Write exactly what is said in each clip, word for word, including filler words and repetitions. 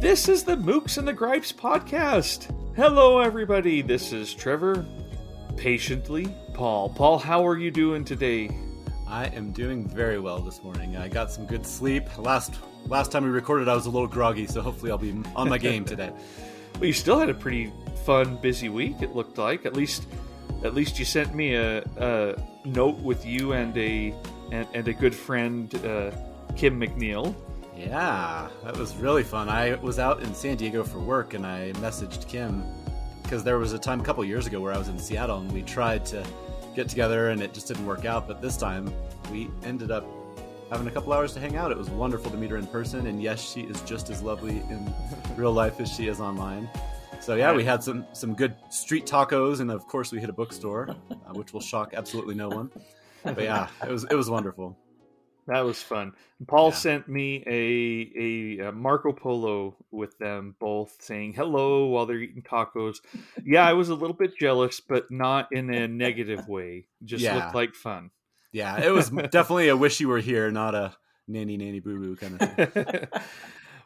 This is the Mooks and the Gripes podcast. Hello, everybody. This is Trevor. Patiently, Paul. Paul, how are you doing today? I am doing very well this morning. I got some good sleep. Last last time we recorded, I was a little groggy, so hopefully I'll be on my game today. Well, you still had a pretty fun, busy week, it looked like. At least at least you sent me a, a note with you and a, and, and a good friend, uh, Kim McNeil. Yeah, that was really fun. I was out in San Diego for work, and I messaged Kim because there was a time a couple years ago where I was in Seattle, and we tried to get together, and it just didn't work out. But this time, we ended up having a couple hours to hang out. It was wonderful to meet her in person, and yes, she is just as lovely in real life as she is online. So yeah, we had some, some good street tacos, and of course, we hit a bookstore, uh, which will shock absolutely no one. But yeah, it was it was wonderful. That was fun. Paul yeah. sent me a, a a Marco Polo with them both saying hello while they're eating tacos. Yeah, I was a little bit jealous, but not in a negative way. Just yeah. looked like fun. Yeah, it was definitely a wish you were here, not a nanny nanny boo boo kind of thing.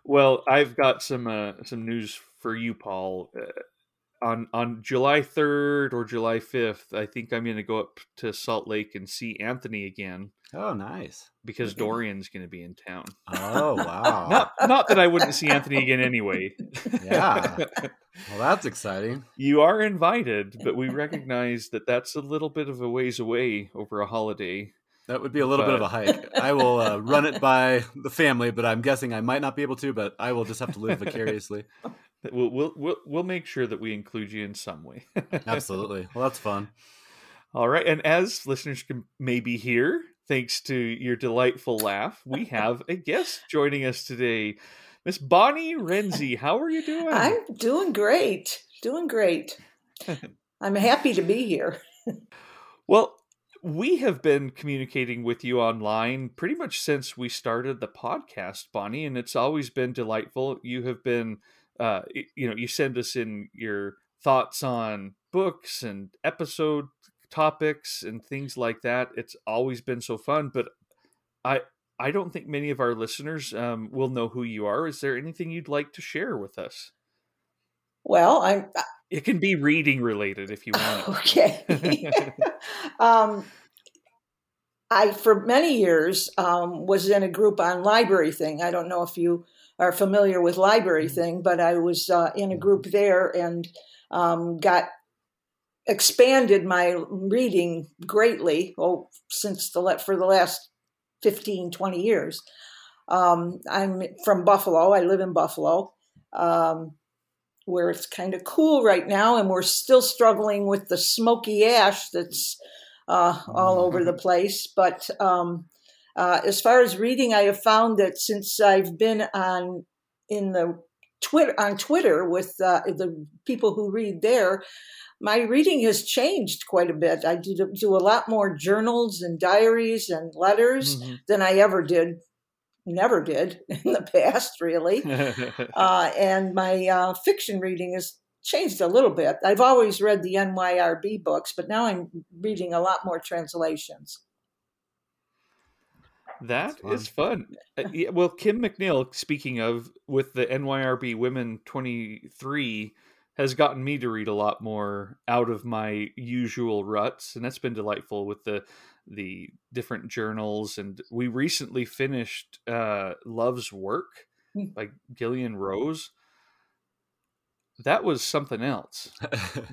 Well, I've got some uh, some news for you, Paul. Uh, on on July third or July fifth, I think I'm going to go up to Salt Lake and see Anthony again. Oh, nice. Because Dorian's going to be in town. Oh, wow. Not, not that I wouldn't see Anthony again anyway. Yeah. Well, that's exciting. You are invited, but we recognize that that's a little bit of a ways away over a holiday. That would be a little but... bit of a hike. I will uh, run it by the family, but I'm guessing I might not be able to, but I will just have to live vicariously. We'll, we'll, we'll, we'll make sure that we include you in some way. Absolutely. Well, that's fun. All right. And as listeners can maybe hear, thanks to your delightful laugh, we have a guest joining us today, Miss Bonnie Renzi. How are you doing? I'm doing great. Doing great. I'm happy to be here. Well, we have been communicating with you online pretty much since we started the podcast, Bonnie, and it's always been delightful. You have been, uh, you know, you send us in your thoughts on books and episode topics and things like that. It's always been so fun, but I I don't think many of our listeners um, will know who you are. Is there anything you'd like to share with us? Well, I'm. I, it can be reading related if you want. Okay. um, I for many years um, was in a group on library thing. I don't know if you are familiar with library thing, but I was uh, in a group there and um, got. expanded my reading greatly oh, since the for the last fifteen, twenty years. Um, I'm from Buffalo. I live in Buffalo, um, where it's kind of cool right now, and we're still struggling with the smoky ash that's uh, all over the place. But um, uh, as far as reading, I have found that since I've been on in the Twitter on Twitter with uh, the people who read there, my reading has changed quite a bit. I do, do a lot more journals and diaries and letters mm-hmm. than I ever did, never did in the past, really. uh, and my uh, fiction reading has changed a little bit. I've always read the N Y R B books, but now I'm reading a lot more translations. That is fun. uh, yeah, well, Kim McNeil, speaking of, with the N Y R B Women twenty-three, has gotten me to read a lot more out of my usual ruts, and that's been delightful with the the different journals. And we recently finished uh, Love's Work by Gillian Rose. That was something else.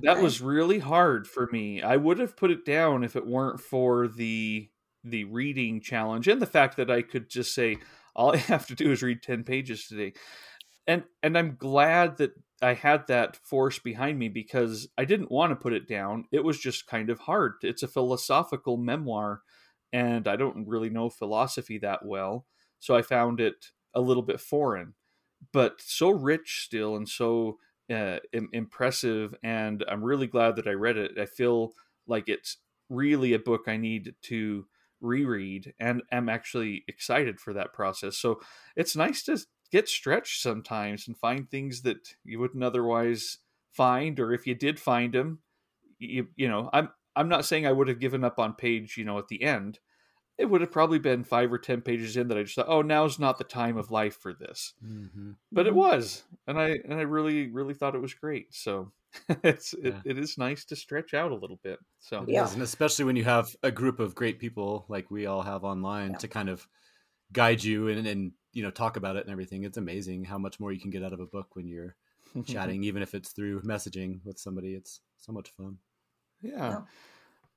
That was really hard for me. I would have put it down if it weren't for the the reading challenge and the fact that I could just say, all I have to do is read ten pages today. And and I'm glad that I had that force behind me, because I didn't want to put it down. It was just kind of hard. It's a philosophical memoir, and I don't really know philosophy that well. So I found it a little bit foreign, but so rich still and so uh, im- impressive. And I'm really glad that I read it. I feel like it's really a book I need to reread, and I'm actually excited for that process. So it's nice to get stretched sometimes and find things that you wouldn't otherwise find. Or if you did find them, you, you know, I'm, I'm not saying I would have given up on page, you know, at the end. it would have probably been five or ten pages in that I just thought, oh, now's not the time of life for this. Mm-hmm. But it was. And I and I really, really thought it was great. So it's yeah. it, it is nice to stretch out a little bit. So it yeah. is. And especially when you have a group of great people like we all have online yeah. to kind of guide you and, and you know talk about it and everything. It's amazing how much more you can get out of a book when you're chatting, even if it's through messaging with somebody. It's so much fun. Yeah. yeah.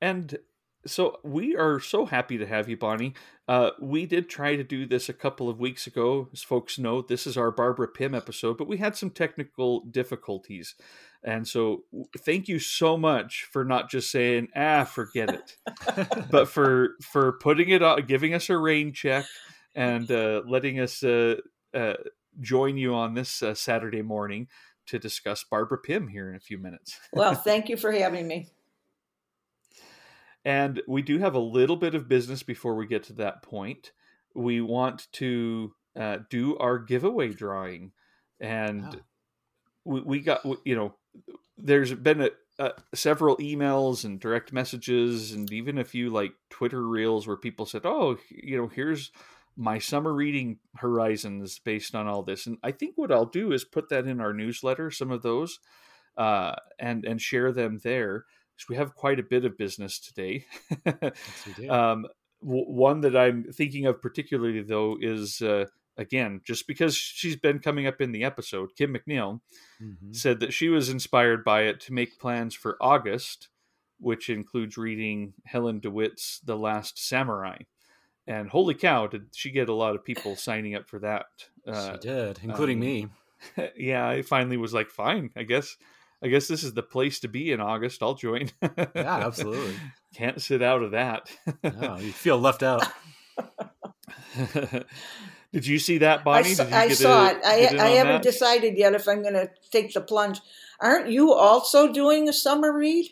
And so we are so happy to have you, Bonnie. Uh, we did try to do this a couple of weeks ago. As folks know, this is our Barbara Pym episode, but we had some technical difficulties. And so thank you so much for not just saying, ah, forget it, but for for putting it on, giving us a rain check and uh, letting us uh, uh, join you on this uh, Saturday morning to discuss Barbara Pym here in a few minutes. Well, thank you for having me. And we do have a little bit of business before we get to that point. We want to uh, do our giveaway drawing. And wow. we, we got, you know, there's been a, a, several emails and direct messages and even a few like Twitter reels where people said, oh, you know, here's my summer reading horizons based on all this. And I think what I'll do is put that in our newsletter, some of those, uh, and, and share them there. We have quite a bit of business today. Yes, we do. Um, w- one that I'm thinking of particularly, though, is, uh, again, just because she's been coming up in the episode, Kim McNeil mm-hmm. said that she was inspired by it to make plans for August, which includes reading Helen DeWitt's The Last Samurai. And holy cow, did she get a lot of people signing up for that? Uh, she did, including um, me. Yeah, I finally was like, fine, I guess. I guess this is the place to be in August. I'll join. Yeah, absolutely. Can't sit out of that. No, you feel left out. Did you see that, Bonnie? I, Did you I get saw a, it. I, I haven't that? decided yet if I'm going to take the plunge. Aren't you also doing a summer read?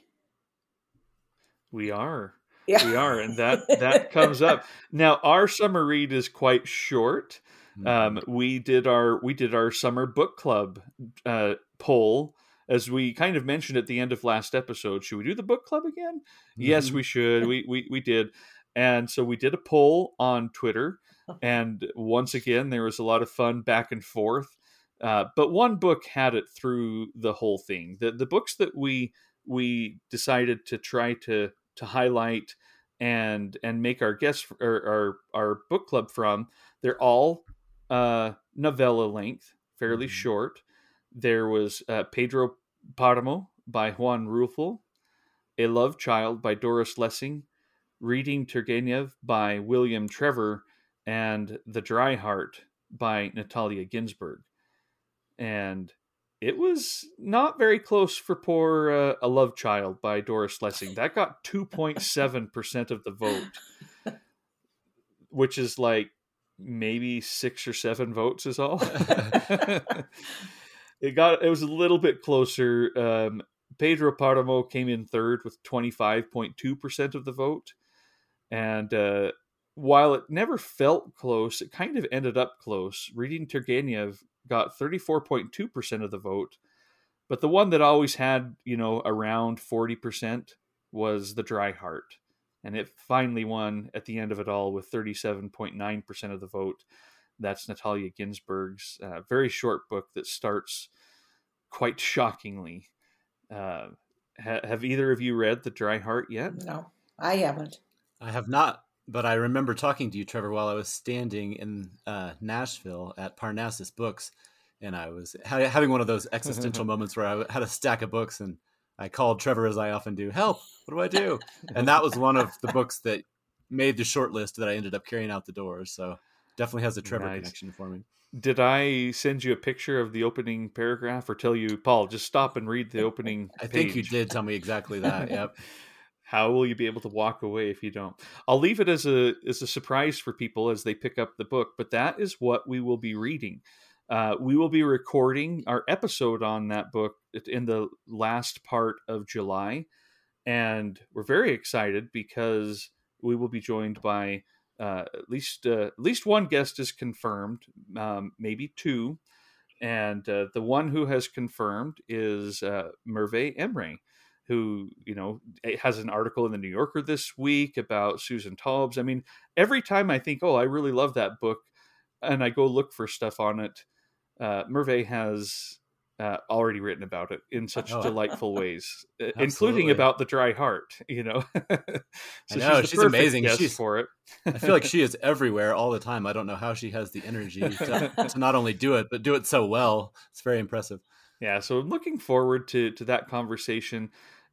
We are. Yeah. We are. And that, that comes up. Now, our summer read is quite short. Mm-hmm. Um, we did our we did our summer book club uh, poll. As we kind of mentioned at the end of last episode, should we do the book club again? Mm-hmm. Yes, we should. We, we we did. And so we did a poll on Twitter. And once again, there was a lot of fun back and forth. Uh, but one book had it through the whole thing. The the books that we we decided to try to to highlight and and make our guests or our, our book club from, they're all uh, novella length, fairly mm-hmm. short. There was uh, Pedro Paramo by Juan Rulfo, A Love Child by Doris Lessing, Reading Turgenev by William Trevor, and The Dry Heart by Natalia Ginsburg. And it was not very close for poor uh, A Love Child by Doris Lessing. That got two point seven percent of the vote, which is like maybe six or seven votes is all. It got. It was a little bit closer. Um, Pedro Paramo came in third with twenty-five point two percent of the vote. And uh, while it never felt close, it kind of ended up close. Reading Turgenev got thirty-four point two percent of the vote. But the one that always had, you know, around forty percent was The Dry Heart. And it finally won at the end of it all with thirty-seven point nine percent of the vote. That's Natalia Ginsburg's uh, very short book that starts quite shockingly. Uh, ha- have either of you read The Dry Heart yet? No, I haven't. I have not, but I remember talking to you, Trevor, while I was standing in uh, Nashville at Parnassus Books, and I was ha- having one of those existential moments where I had a stack of books, and I called Trevor, as I often do, help, what do I do? And that was one of the books that made the short list that I ended up carrying out the door, so... Definitely has a Trevor nice. connection for me. Did I send you a picture of the opening paragraph or tell you, Paul, just stop and read the opening I page? Think you did tell me exactly that. Yep. How will you be able to walk away if you don't? I'll leave it as a as a surprise for people as they pick up the book, but that is what we will be reading. Uh, we will be recording our episode on that book in the last part of July, and we're very excited because we will be joined by Uh, at least uh, at least one guest is confirmed, um, maybe two. And uh, the one who has confirmed is uh, Merve Emre. who, you know, has an article in the New Yorker this week about Susan Taubes. I mean, every time I think, oh, I really love that book, and I go look for stuff on it, uh, Mervais has uh, already written about it in such oh, delightful ways, including about The Dry Heart, you know. so I know, she's, the she's amazing. She's for it. I feel like she is everywhere all the time. I don't know how she has the energy to, to not only do it, but do it so well. It's very impressive. Yeah, so I'm looking forward to to that conversation.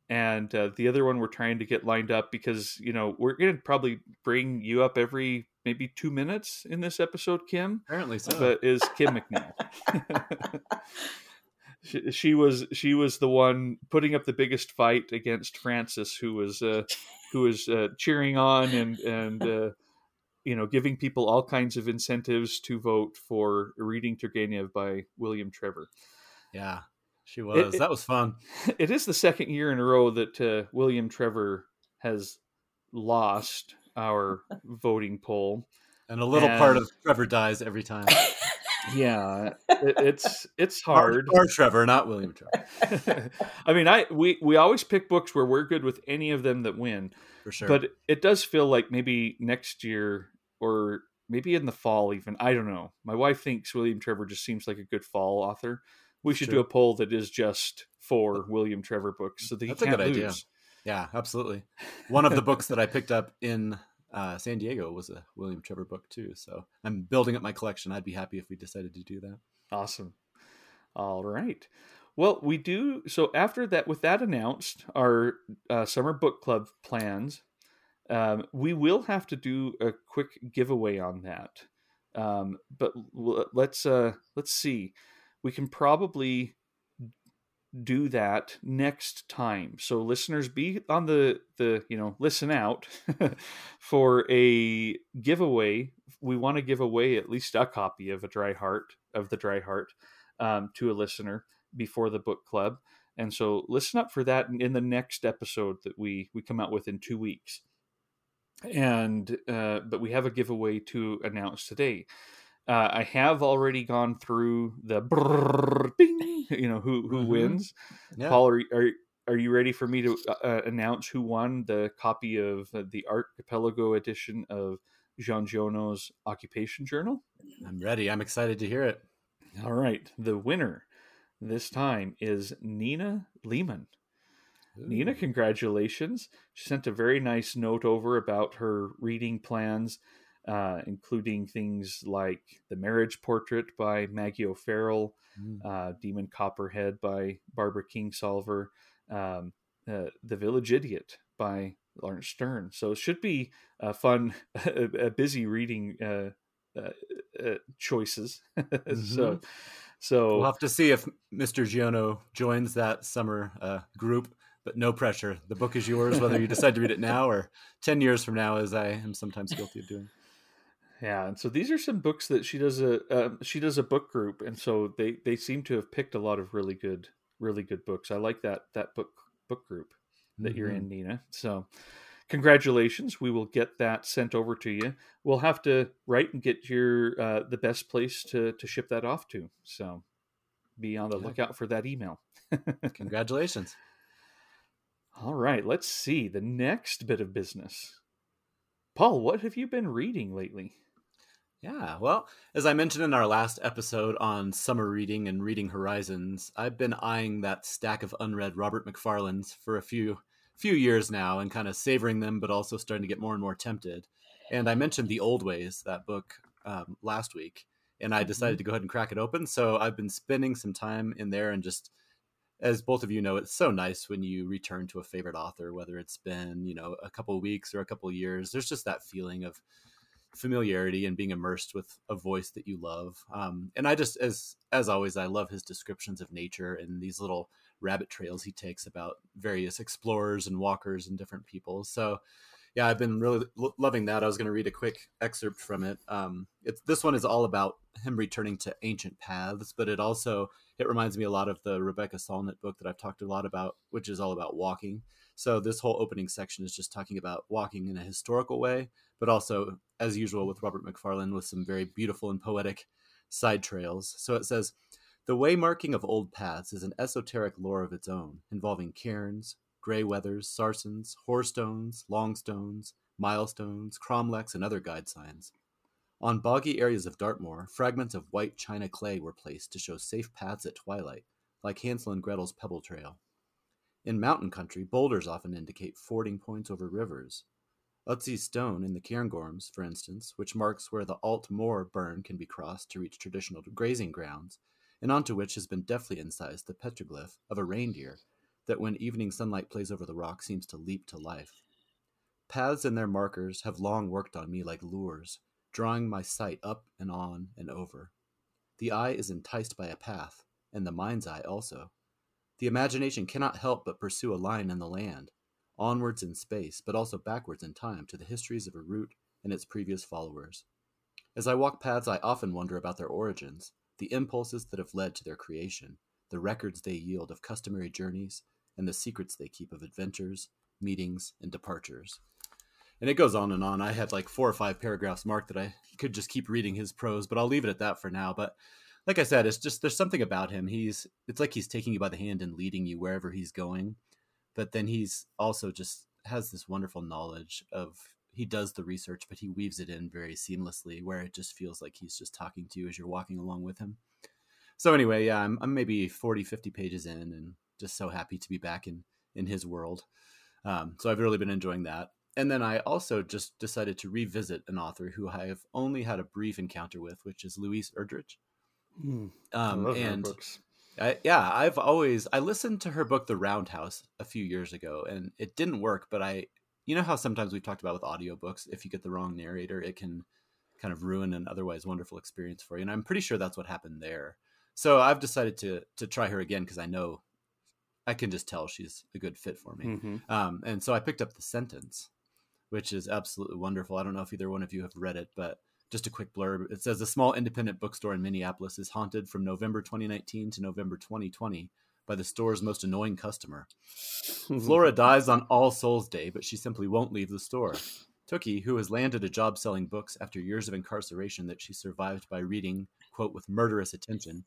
And uh, the other one we're trying to get lined up because, you know, we're going to probably bring you up every maybe two minutes in this episode, Kim. Apparently so. But is Kim McNeil. she, she was she was the one putting up the biggest fight against Francis, who was uh, who was uh, cheering on and, and uh, you know, giving people all kinds of incentives to vote for Reading Turgenev by William Trevor. Yeah, she was. It, it, that was fun. It is the second year in a row that uh, William Trevor has lost our voting poll. And a little and... part of Trevor dies every time. Yeah, it, it's it's hard. Or, or Trevor, not William Trevor. I mean, I we, we always pick books where we're good with any of them that win. For sure. But it does feel like maybe next year or maybe in the fall even. I don't know. My wife thinks William Trevor just seems like a good fall author. We should True. do a poll that is just for William Trevor books so that he That's can't a good lose. Idea. Yeah, absolutely. One of the books that I picked up in uh, San Diego was a William Trevor book too. So I'm building up my collection. I'd be happy if we decided to do that. Awesome. All right. Well, we do. So after that, with that announced, our uh, summer book club plans, um, we will have to do a quick giveaway on that. Um, but let's uh, let's see. We can probably do that next time. So listeners, be on the, the you know, listen out for a giveaway. We want to give away at least a copy of a Dry Heart, of the Dry Heart, um, to a listener before the book club. And so listen up for that in the next episode that we, we come out with in two weeks. And, uh, but we have a giveaway to announce today. Uh, I have already gone through the, brrr, bing, you know, who, who mm-hmm. wins. Yeah. Paul, are, are are you ready for me to uh, announce who won the copy of uh, the Archipelago edition of Jean Giono's Occupation Journal? I'm ready. I'm excited to hear it. All right. The winner this time is Nina Lehman. Ooh. Nina, congratulations. She sent a very nice note over about her reading plans. Uh, including things like The Marriage Portrait by Maggie O'Farrell, mm. uh, Demon Copperhead by Barbara Kingsolver, um, uh, The Village Idiot by Lawrence Stern. So it should be a fun, a, a busy reading uh, uh, uh, choices. Mm-hmm. So, so we'll have to see if Mister Giono joins that summer uh, group. But no pressure. The book is yours, whether you decide to read it now or ten years from now, as I am sometimes guilty of doing. Yeah, and so these are some books that she does a uh, she does a book group, and so they, they seem to have picked a lot of really good really good books. I like that that book book group that mm-hmm. you're in, Nina. So, congratulations! We will get that sent over to you. We'll have to write and get your uh, the best place to to ship that off to. So, be on the okay. lookout for that email. Congratulations! All right, let's see the next bit of business. Paul, what have you been reading lately? Yeah, well, as I mentioned in our last episode on summer reading and reading horizons, I've been eyeing that stack of unread Robert McFarlane's for a few few years now and kind of savoring them, but also starting to get more and more tempted. And I mentioned The Old Ways, that book, um, last week, and I decided mm-hmm. to go ahead and crack it open. So I've been spending some time in there and just, as both of you know, it's so nice when you return to a favorite author, whether it's been, you know, a couple of weeks or a couple of years. There's just that feeling of familiarity and being immersed with a voice that you love. Um, and I just, as as always, I love his descriptions of nature and these little rabbit trails he takes about various explorers and walkers and different people. So, yeah, I've been really lo- loving that. I was going to read a quick excerpt from it. Um, it's, this one is all about him returning to ancient paths, but it also... it reminds me a lot of the Rebecca Solnit book that I've talked a lot about, which is all about walking. So this whole opening section is just talking about walking in a historical way, but also, as usual with Robert McFarlane, with some very beautiful and poetic side trails. So it says, the waymarking of old paths is an esoteric lore of its own, involving cairns, Grey Weathers, Sarsens, Hoarstones, Longstones, Milestones, Cromlechs, and other guide signs. On boggy areas of Dartmoor, fragments of white china clay were placed to show safe paths at twilight, like Hansel and Gretel's pebble trail. In mountain country, boulders often indicate fording points over rivers. Utsi Stone in the Cairngorms, for instance, which marks where the Alt Moor burn can be crossed to reach traditional grazing grounds, and onto which has been deftly incised the petroglyph of a reindeer that when evening sunlight plays over the rock seems to leap to life. Paths and their markers have long worked on me like lures, drawing my sight up and on and over. The eye is enticed by a path, and the mind's eye also. The imagination cannot help but pursue a line in the land, onwards in space, but also backwards in time to the histories of a route and its previous followers. As I walk paths, I often wonder about their origins, the impulses that have led to their creation, the records they yield of customary journeys, and the secrets they keep of adventures, meetings, and departures. And it goes on and on. I had like four or five paragraphs marked that I could just keep reading his prose, but I'll leave it at that for now. But like I said, it's just, there's something about him. He's, it's like he's taking you by the hand and leading you wherever he's going. But then he's also just has this wonderful knowledge of, he does the research, but he weaves it in very seamlessly where it just feels like he's just talking to you as you're walking along with him. So anyway, yeah, I'm, I'm maybe forty, fifty pages in and just so happy to be back in, in his world. Um, so I've really been enjoying that. And then I also just decided to revisit an author who I have only had a brief encounter with, which is Louise Erdrich. Mm, um, I love and her books. I, yeah, I've always, I listened to her book, The Roundhouse, a few years ago, and it didn't work, but I, you know how sometimes we've talked about with audiobooks, if you get the wrong narrator, it can kind of ruin an otherwise wonderful experience for you. And I'm pretty sure that's what happened there. So I've decided to to try her again because I know, I can just tell she's a good fit for me. Mm-hmm. Um, and so I picked up The Sentence, which is absolutely wonderful. I don't know if either one of you have read it, but just a quick blurb. It says, a small independent bookstore in Minneapolis is haunted from November twenty nineteen to November twenty twenty by the store's most annoying customer. Flora dies on All Souls Day, but she simply won't leave the store. Tookie, who has landed a job selling books after years of incarceration that she survived by reading, quote, with murderous attention,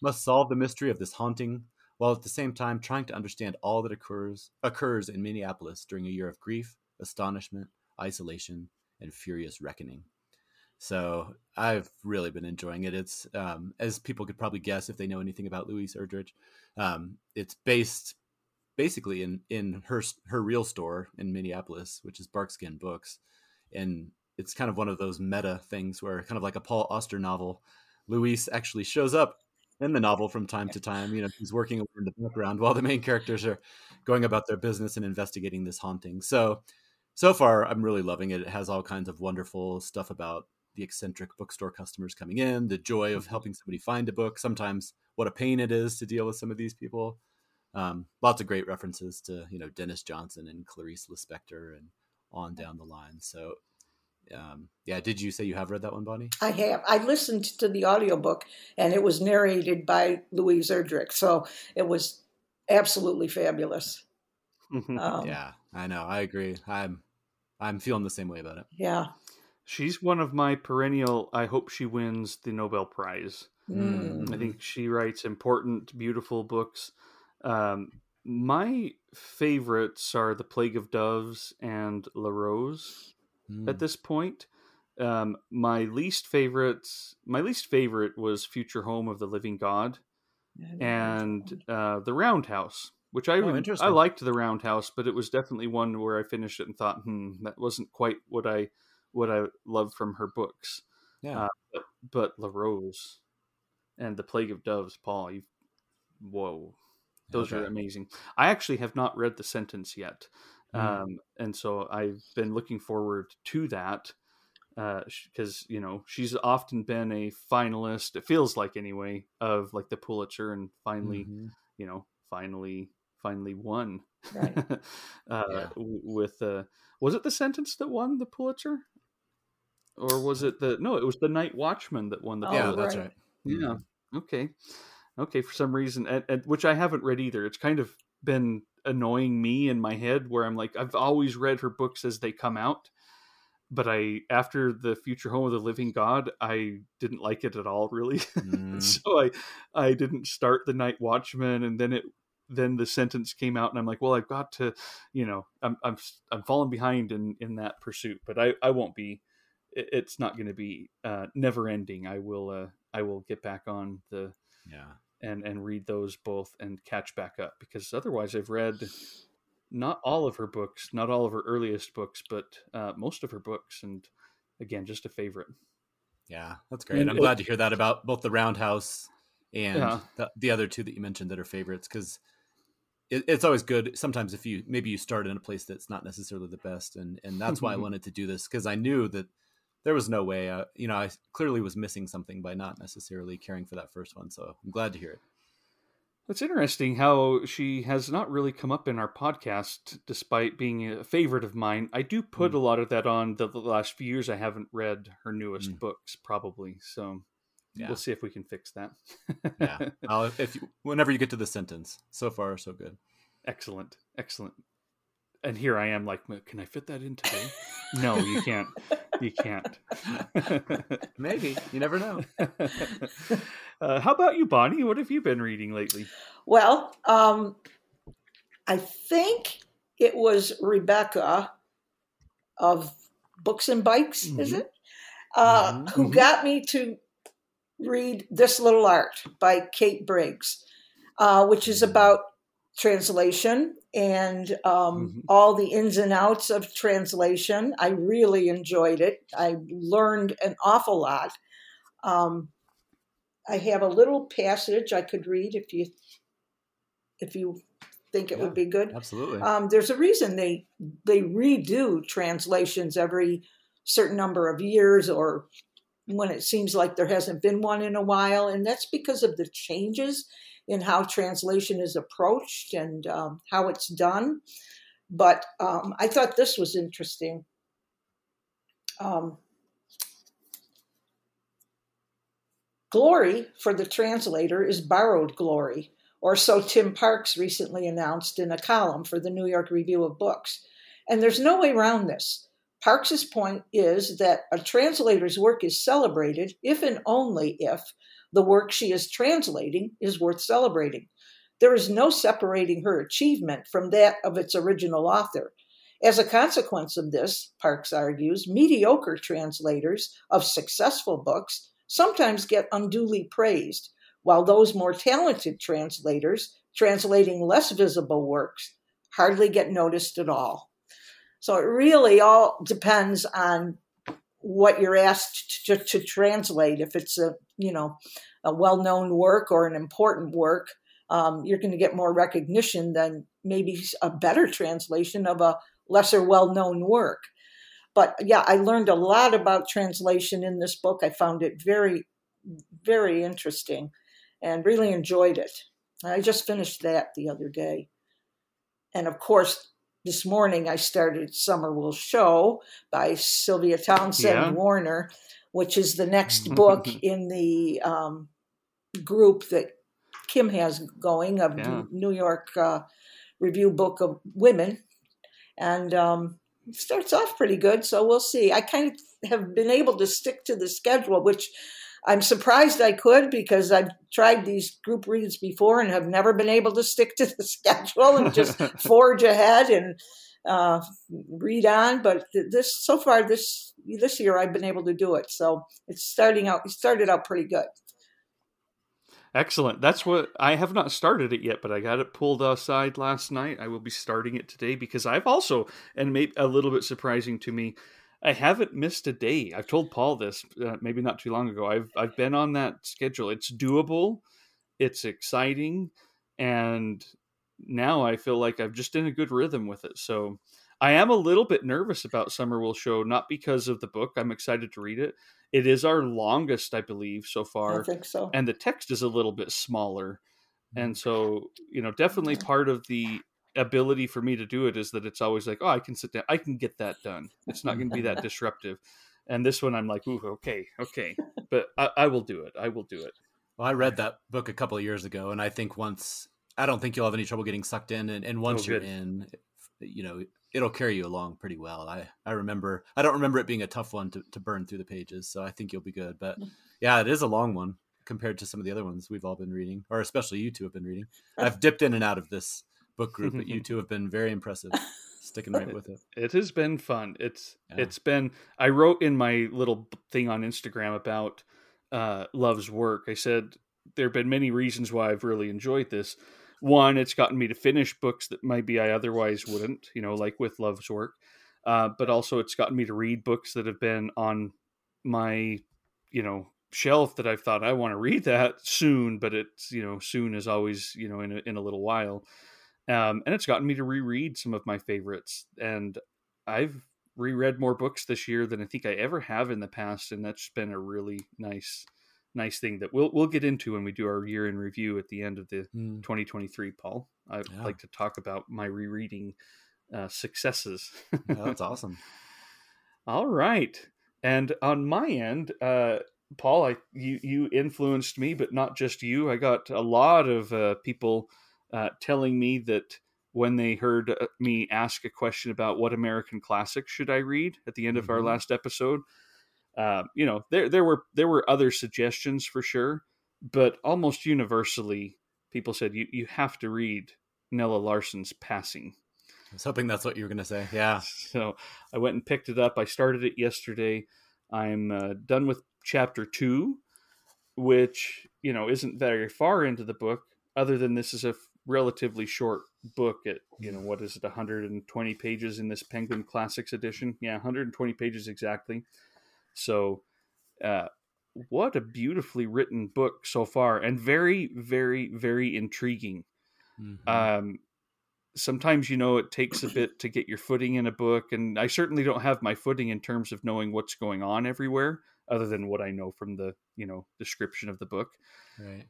must solve the mystery of this haunting, while at the same time trying to understand all that occurs occurs in Minneapolis during a year of grief, astonishment, isolation, and furious reckoning. So I've really been enjoying it. It's, um, as people could probably guess if they know anything about Louise Erdrich, um, it's based basically in, in her her real store in Minneapolis, which is Barkskin Books. And it's kind of one of those meta things where kind of like a Paul Auster novel, Louise actually shows up in the novel from time to time. You know, she's working in the background while the main characters are going about their business and investigating this haunting. So, so far, I'm really loving it. It has all kinds of wonderful stuff about the eccentric bookstore customers coming in, the joy of helping somebody find a book, sometimes what a pain it is to deal with some of these people. Um, lots of great references to, you know, Dennis Johnson and Clarice Lispector and on down the line. So, um, yeah, did you say you have read that one, Bonnie? I have. I listened to the audiobook and it was narrated by Louise Erdrich. So it was absolutely fabulous. Mm-hmm. Um, yeah, I know. I agree. I'm, I'm feeling the same way about it. Yeah. She's one of my perennial, I hope she wins the Nobel Prize. Mm. I think she writes important, beautiful books. Um, my favorites are The Plague of Doves and La Rose mm. at this point. Um, my least favorites, my least favorite was Future Home of the Living God and uh, The Roundhouse, which I, oh, I liked The Roundhouse, but it was definitely one where I finished it and thought, hmm, that wasn't quite what I... what I love from her books. Yeah. Uh, but, but La Rose and The Plague of Doves, Paul, you whoa, those okay. are amazing. I actually have not read The Sentence yet. Mm. Um, and so I've been looking forward to that uh, because, you know, she's often been a finalist. It feels like anyway of like the Pulitzer and finally, mm-hmm. you know, finally, finally won right. uh, yeah. with, uh, was it The Sentence that won the Pulitzer? Or was it the... No, it was The Night Watchman that won the... Oh, yeah, that's right. Yeah. Okay. Okay, for some reason, at, at, which I haven't read either. It's kind of been annoying me in my head where I'm like, I've always read her books as they come out. But I, after the Future Home of the Living God, I didn't like it at all, really. Mm. So I, I didn't start The Night Watchman, and then it then The Sentence came out, and I'm like, well, I've got to, you know, I'm I'm I'm falling behind in, in that pursuit, but I, I won't be. It's not going to be uh, never ending. I will uh, I will get back on the yeah and and read those both and catch back up, because otherwise I've read not all of her books, not all of her earliest books, but uh, most of her books, and again, just a favorite. Yeah, that's great. And I'm it, glad to hear that about both The Roundhouse and yeah. the, the other two that you mentioned that are favorites, because it, it's always good. Sometimes if you, maybe you start in a place that's not necessarily the best. And, and that's why I wanted to do this, because I knew that there was no way, uh, you know, I clearly was missing something by not necessarily caring for that first one. So I'm glad to hear it. It's interesting how she has not really come up in our podcast, despite being a favorite of mine. I do put mm. a lot of that on the, the last few years. I haven't read her newest mm. books, probably. So yeah. we'll see if we can fix that. yeah. I'll, if you, whenever you get to The Sentence, so far, so good. Excellent. Excellent. And here I am like, can I fit that in today? No, you can't. You can't. Maybe. You never know. Uh, how about you, Bonnie? What have you been reading lately? Well, um, I think it was Rebecca of Books and Bikes, mm-hmm. is it? Uh, mm-hmm. Who got me to read This Little Art by Kate Briggs, uh, which is about translation and um, mm-hmm. all the ins and outs of translation. I really enjoyed it. I learned an awful lot. Um, I have a little passage I could read if you if you think it yeah, would be good. Absolutely. Um, there's a reason they they redo translations every certain number of years, or when it seems like there hasn't been one in a while, and that's because of the changes in how translation is approached and um, how it's done. But um, I thought this was interesting. Um, Glory for the translator is borrowed glory, or so Tim Parks recently announced in a column for the New York Review of Books. And there's no way around this. Parks's point is that a translator's work is celebrated if and only if the work she is translating is worth celebrating. There is no separating her achievement from that of its original author. As a consequence of this, Parks argues, mediocre translators of successful books sometimes get unduly praised, while those more talented translators translating less visible works hardly get noticed at all. So it really all depends on what you're asked to, to translate. If it's a, you know, a well-known work or an important work, um, you're going to get more recognition than maybe a better translation of a lesser well-known work. But yeah, I learned a lot about translation in this book. I found it very, very interesting and really enjoyed it. I just finished that the other day. And of course, this morning I started Summer Will Show by Sylvia Townsend yeah. Warner, which is the next book in the um, group that Kim has going of yeah. New York uh, Review Book of Women. And um, it starts off pretty good, so we'll see. I kind of have been able to stick to the schedule, which I'm surprised I could, because I've tried these group reads before and have never been able to stick to the schedule and just forge ahead and uh, read on. But this, so far this this year, I've been able to do it. So it's starting out. It started out pretty good. Excellent. That's what I have not started it yet, but I got it pulled aside last night. I will be starting it today, because I've also, and maybe a little bit surprising to me, I haven't missed a day. I've told Paul this uh, maybe not too long ago. I've I've been on that schedule. It's doable. It's exciting. And now I feel like I'm just in a good rhythm with it. So I am a little bit nervous about Summer Will Show, not because of the book. I'm excited to read it. It is our longest, I believe, so far. I think so. And the text is a little bit smaller. And so, you know, definitely part of the ability for me to do it is that it's always like, oh, I can sit down, I can get that done. It's not going to be that disruptive. And this one, I'm like, ooh, okay, okay, but I, I will do it. I will do it. Well, I read that book a couple of years ago, and I think once, I don't think you'll have any trouble getting sucked in. And, and once oh, you're in, you know, it'll carry you along pretty well. I, I remember, I don't remember it being a tough one to, to burn through the pages. So I think you'll be good, but yeah, it is a long one. compared to some of the other ones we've all been reading, or especially you two have been reading. I've dipped in and out of this book group, but you two have been very impressive. Sticking right with it. It has been fun. It's yeah. it's been, I wrote in my little thing on Instagram about uh, Love's Work. I said, there have been many reasons why I've really enjoyed this. One, it's gotten me to finish books that maybe I otherwise wouldn't, you know, like with Love's Work. Uh, but also it's gotten me to read books that have been on my, you know, shelf that I've thought I want to read that soon, but it's, you know, soon is always, you know, in a, in a little while. Um, and it's gotten me to reread some of my favorites. And I've reread more books this year than I think I ever have in the past. And that's been a really nice Nice thing that we'll we'll get into when we do our year in review at the end of the mm. twenty twenty-three. Paul, I'd yeah. like to talk about my rereading uh, successes. Yeah, that's awesome. All right, and on my end, uh, Paul, I you you influenced me, but not just you. I got a lot of uh, people uh, telling me that when they heard me ask a question about what American classics should I read at the end mm-hmm. of our last episode. Uh, you know, there there were there were other suggestions for sure, but almost universally, people said you, you have to read Nella Larson's Passing. I was hoping that's what you were going to say. Yeah. So I went and picked it up. I started it yesterday. I'm uh, done with chapter two, which, you know, isn't very far into the book, other than this is a relatively short book at, you know, what is it, one hundred twenty pages in this Penguin Classics edition? Yeah, one hundred twenty pages exactly. So, uh, what a beautifully written book so far, and very, very, very intriguing. Mm-hmm. Um, sometimes, you know, it takes a bit to get your footing in a book, and I certainly don't have my footing in terms of knowing what's going on everywhere, other than what I know from the, you know, description of the book. Right.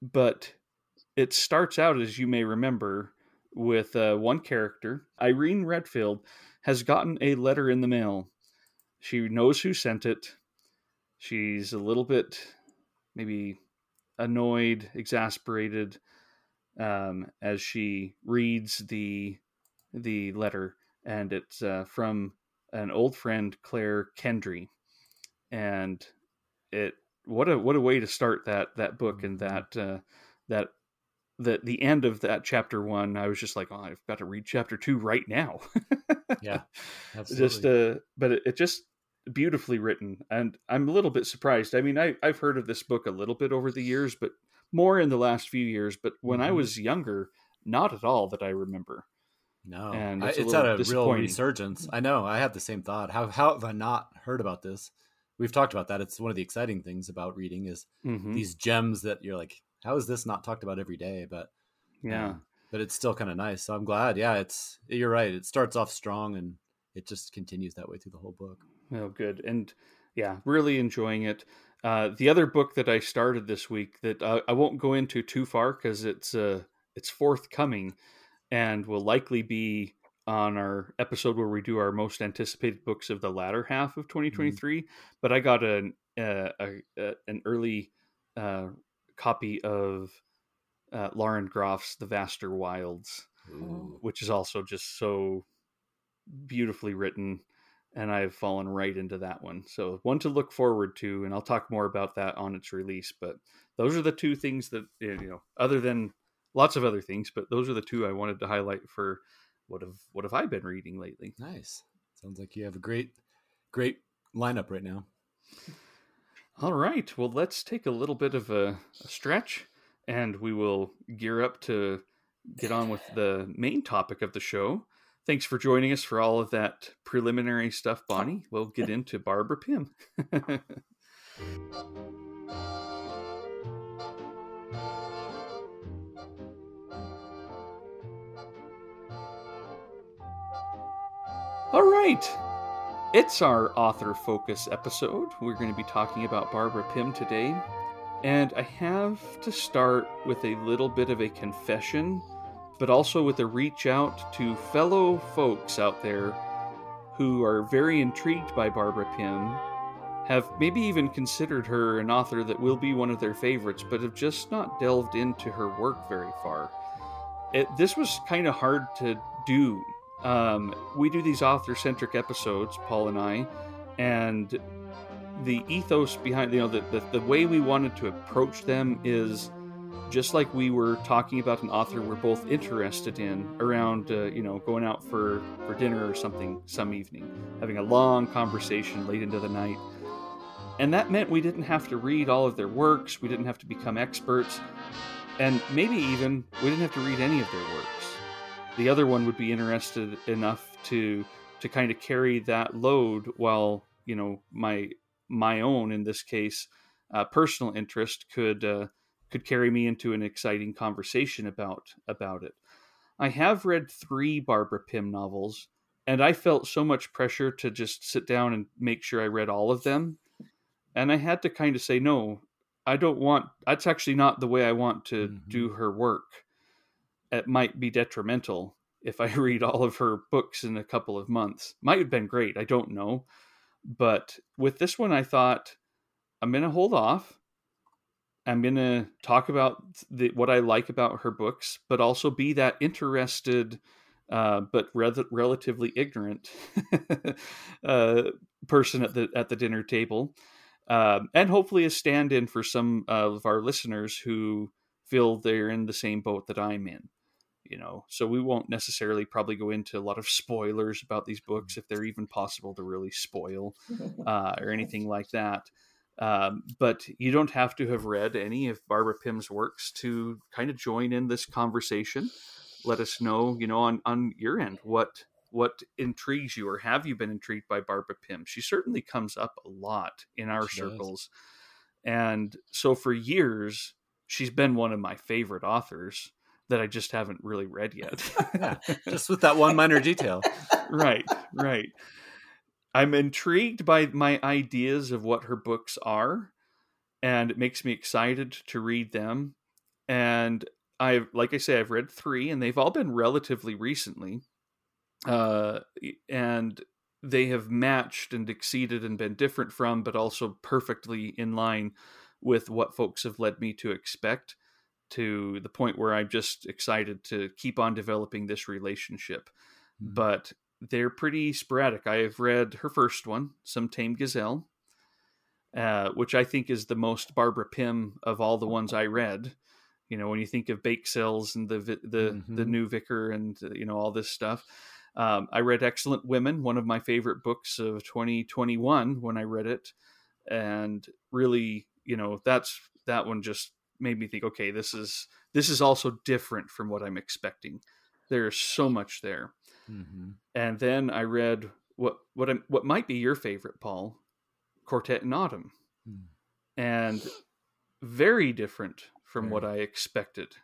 But it starts out, as you may remember, with uh, one character, Irene Redfield, has gotten a letter in the mail. She knows who sent it. She's a little bit maybe annoyed, exasperated, um, as she reads the the letter. And it's uh, from an old friend, Claire Kendry. And it what a what a way to start that that book and that uh, that that the end of that chapter one. I was just like, oh, I've got to read chapter two right now. Yeah, absolutely. Just uh, but it, it just. Beautifully written, and I'm a little bit surprised. I mean, I, I've heard of this book a little bit over the years, but more in the last few years. But when mm-hmm. I was younger, not at all that I remember. No, and it's, I, it's had a real resurgence. I know. I had the same thought. How how have I not heard about this? We've talked about that. It's one of the exciting things about reading is mm-hmm. these gems that you're like, how is this not talked about every day? But yeah, um, but it's still kind of nice. So I'm glad. Yeah, it's you're right. It starts off strong, and it just continues that way through the whole book. Oh, good. And yeah, really enjoying it. Uh, the other book that I started this week that uh, I won't go into too far because it's uh, it's forthcoming and will likely be on our episode where we do our most anticipated books of the latter half of twenty twenty-three. Mm-hmm. But I got an uh, a, a, an early uh, copy of uh, Lauren Groff's The Vaster Wilds, Ooh. Which is also just so beautifully written. And I've fallen right into that one. So one to look forward to, and I'll talk more about that on its release. But those are the two things that, you know, other than lots of other things, but those are the two I wanted to highlight for what have what have I been reading lately. Nice. Sounds like you have a great, great lineup right now. All right. Well, let's take a little bit of a, a stretch, and we will gear up to get on with the main topic of the show. Thanks for joining us for all of that preliminary stuff, Bonnie. We'll get into Barbara Pym. All right. It's our author focus episode. We're going to be talking about Barbara Pym today. And I have to start with a little bit of a confession, but also with a reach out to fellow folks out there who are very intrigued by Barbara Pym, have maybe even considered her an author that will be one of their favorites, but have just not delved into her work very far. It, this was kind of hard to do. Um, we do these author-centric episodes, Paul and I, and the ethos behind, you know, the, the, the way we wanted to approach them is just like we were talking about an author we're both interested in around, uh, you know, going out for, for dinner or something some evening, having a long conversation late into the night. And that meant we didn't have to read all of their works. We didn't have to become experts. And maybe even we didn't have to read any of their works. The other one would be interested enough to to kind of carry that load while, you know, my my own, in this case, uh, personal interest could uh, could carry me into an exciting conversation about about it. I have read three Barbara Pym novels, and I felt so much pressure to just sit down and make sure I read all of them. And I had to kind of say, no, I don't want, that's actually not the way I want to mm-hmm. do her work. It might be detrimental if I read all of her books in a couple of months. Might have been great. I don't know. But with this one, I thought, I'm going to hold off. I'm going to talk about the, what I like about her books, but also be that interested, uh, but re- relatively ignorant uh, person at the at the dinner table. Um, and hopefully a stand-in for some of our listeners who feel they're in the same boat that I'm in, you know, so we won't necessarily probably go into a lot of spoilers about these books, if they're even possible to really spoil uh, or anything like that. Um, but you don't have to have read any of Barbara Pym's works to kind of join in this conversation. Let us know, you know, on, on your end, what What intrigues you, or have you been intrigued by Barbara Pym? She certainly comes up a lot in our she circles. Does. And so for years, she's been one of my favorite authors that I just haven't really read yet. Yeah, just with that one minor detail. Right, right. I'm intrigued by my ideas of what her books are, and it makes me excited to read them. And I've, like I say, I've read three, and they've all been relatively recently. Uh, and they have matched and exceeded and been different from, but also perfectly in line with what folks have led me to expect, to the point where I'm just excited to keep on developing this relationship. Mm-hmm. But they're pretty sporadic. I have read her first one, Some Tame Gazelle, uh, which I think is the most Barbara Pym of all the ones I read. You know, when you think of bake sales and the, the, mm-hmm. the new vicar and, you know, all this stuff. Um, I read Excellent Women, one of my favorite books of twenty twenty-one when I read it. And really, you know, that's, that one just made me think, okay, this is, this is also different from what I'm expecting. There's so much there. Mm-hmm. And then I read what, what, I'm, what might be your favorite, Paul, Quartet in Autumn. Mm. And very different from mm. what I expected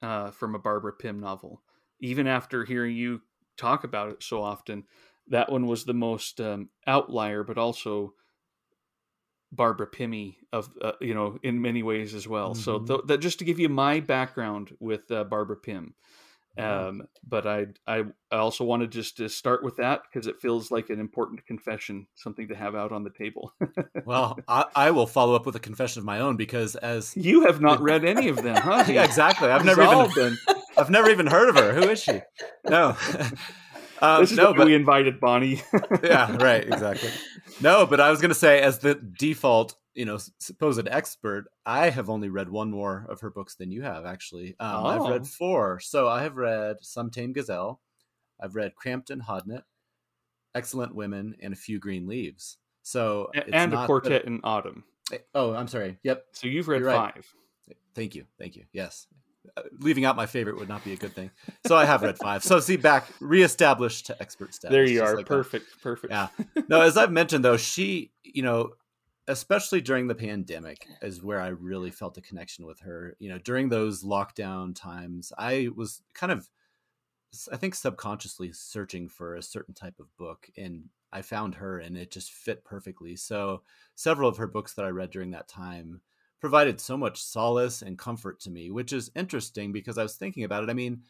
uh, from a Barbara Pym novel. Even after hearing you talk about it so often, that one was the most um, outlier, but also Barbara Pym-y of uh, you know, in many ways as well. Mm-hmm. So th- that just to give you my background with uh, Barbara Pym, um, but I I also wanted just to start with that because it feels like an important confession, something to have out on the table. Well, I, I will follow up with a confession of my own, because as you have not read any of them, huh? Yeah, exactly. I've never even been. I've never even heard of her. Who is she? No, um, this is no, but we invited Bonnie. Yeah, right. Exactly. No, but I was going to say, as the default, you know, supposed expert, I have only read one more of her books than you have, actually. Um, oh. I've read four. So I have read Some Tame Gazelle. I've read Crampton Hodnet, Excellent Women, and A Few Green Leaves. So it's and not a Quartet that... in Autumn. Oh, I'm sorry. Yep. So you've read You're five. Right. Thank you. Thank you. Yes. Leaving out my favorite would not be a good thing. So I have read five. So see, back reestablished to expert status. There you are. Like perfect. That. Perfect. Yeah. No, as I've mentioned though, she, you know, especially during the pandemic is where I really felt a connection with her. You know, during those lockdown times, I was kind of, I think subconsciously searching for a certain type of book, and I found her and it just fit perfectly. So several of her books that I read during that time provided so much solace and comfort to me, which is interesting because I was thinking about it. I mean,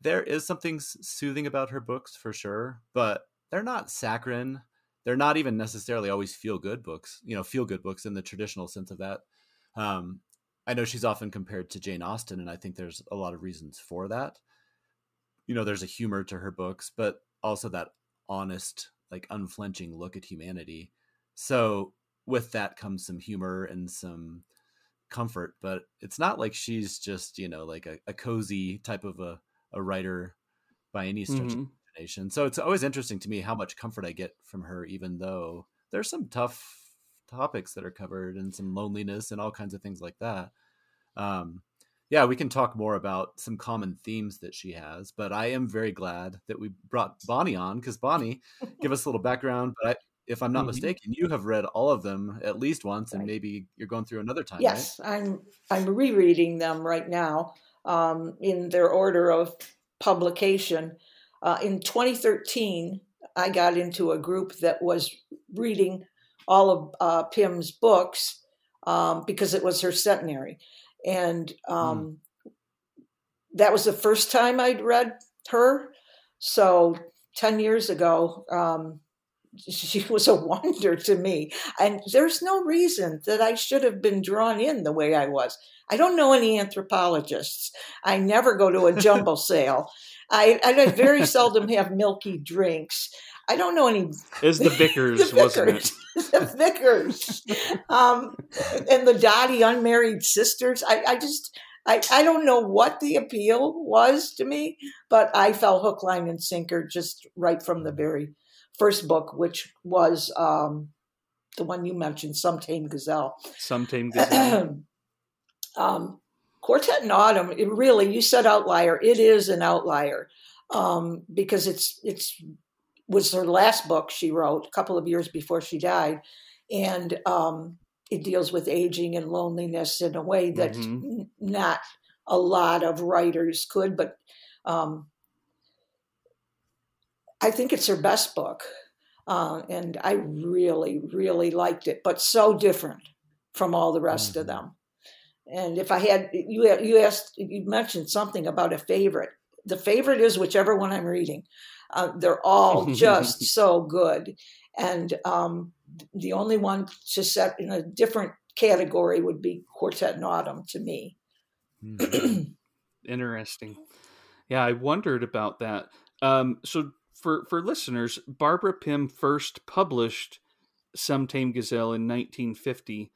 there is something soothing about her books for sure, but they're not saccharine. They're not even necessarily always feel good books, you know, feel good books in the traditional sense of that. Um, I know she's often compared to Jane Austen, and I think there's a lot of reasons for that. You know, there's a humor to her books, but also that honest, like unflinching look at humanity. So with that comes some humor and some comfort, but it's not like she's just, you know, like a, a cozy type of a, a writer by any stretch mm-hmm. of the imagination. So it's always interesting to me how much comfort I get from her, even though there's some tough topics that are covered and some loneliness and all kinds of things like that. Um, yeah, we can talk more about some common themes that she has, but I am very glad that we brought Bonnie on, because Bonnie, give us a little background, but I, if I'm not mm-hmm. mistaken, you have read all of them at least once, right. And maybe you're going through another time. Yes, right? I'm I'm rereading them right now um, in their order of publication. Uh, in twenty thirteen, I got into a group that was reading all of uh, Pym's books um, because it was her centenary. And um, mm. that was the first time I'd read her. So ten years ago, um, she was a wonder to me. And there's no reason that I should have been drawn in the way I was. I don't know any anthropologists. I never go to a jumble sale. I, I very seldom have milky drinks. I don't know any. It's the Vickers, the Vickers wasn't it? The Vickers. Um, and the Dottie Unmarried Sisters. I, I just, I, I don't know what the appeal was to me, but I fell hook, line, and sinker just right from the very first book, which was um, the one you mentioned, Some Tame Gazelle. Some Tame Gazelle. um, Quartet in Autumn, it really, you said outlier. It is an outlier um, because it's it's was her last book she wrote a couple of years before she died. And um, it deals with aging and loneliness in a way that mm-hmm. not a lot of writers could, but um, I think it's her best book. Uh, and I really, really liked it, but so different from all the rest mm-hmm. of them. And if I had, you you asked, you mentioned something about a favorite. The favorite is whichever one I'm reading. Uh, they're all just so good. And um, the only one to set in a different category would be Quartet in Autumn to me. Interesting. Yeah, I wondered about that. Um, so for, for listeners, Barbara Pym first published Some Tame Gazelle in nineteen fifty,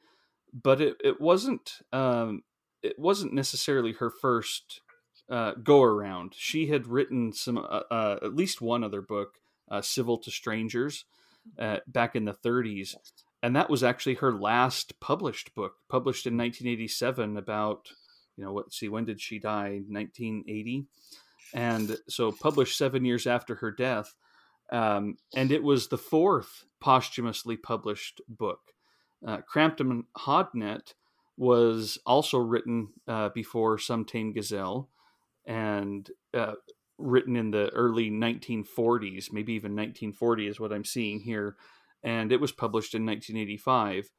but it, it wasn't um, it wasn't necessarily her first Uh, go around. She had written some, uh, uh, at least one other book, uh, Civil to Strangers, uh, back in the thirties, and that was actually her last published book, published in nineteen eighty-seven. About, you know, what? See, when did she die? nineteen eighty, and so published seven years after her death, um, and it was the fourth posthumously published book. Uh, Crampton Hodnet was also written uh, before Some Tame Gazelle, and uh, written in the early nineteen forties, maybe even nineteen forty is what I'm seeing here. And it was published in nineteen eighty-five.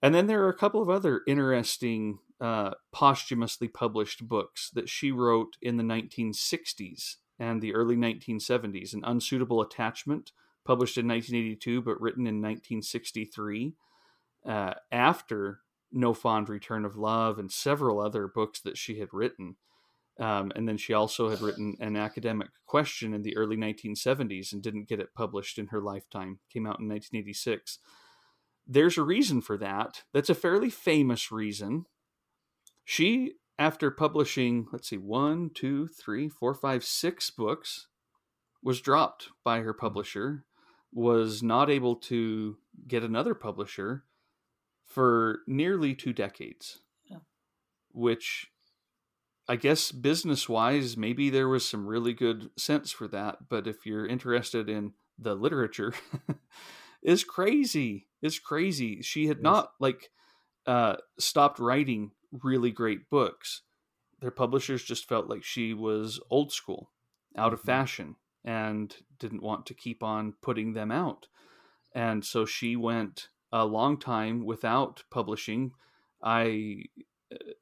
And then there are a couple of other interesting uh, posthumously published books that she wrote in the nineteen sixties and the early nineteen seventies. An Unsuitable Attachment, published in nineteen eighty-two, but written in nineteen sixty-three, uh, after No Fond Return of Love and several other books that she had written. Um, and then she also had written An Academic Question in the early nineteen seventies and didn't get it published in her lifetime. Came out in nineteen eighty-six. There's a reason for that. That's a fairly famous reason. She, after publishing, let's see, one, two, three, four, five, six books, was dropped by her publisher, was not able to get another publisher for nearly two decades, yeah. which... I guess business-wise, maybe there was some really good sense for that. But if you're interested in the literature, it's crazy. It's crazy. She had not like uh, stopped writing really great books. Their publishers just felt like she was old school, out of fashion, and didn't want to keep on putting them out. And so she went a long time without publishing. I... Uh,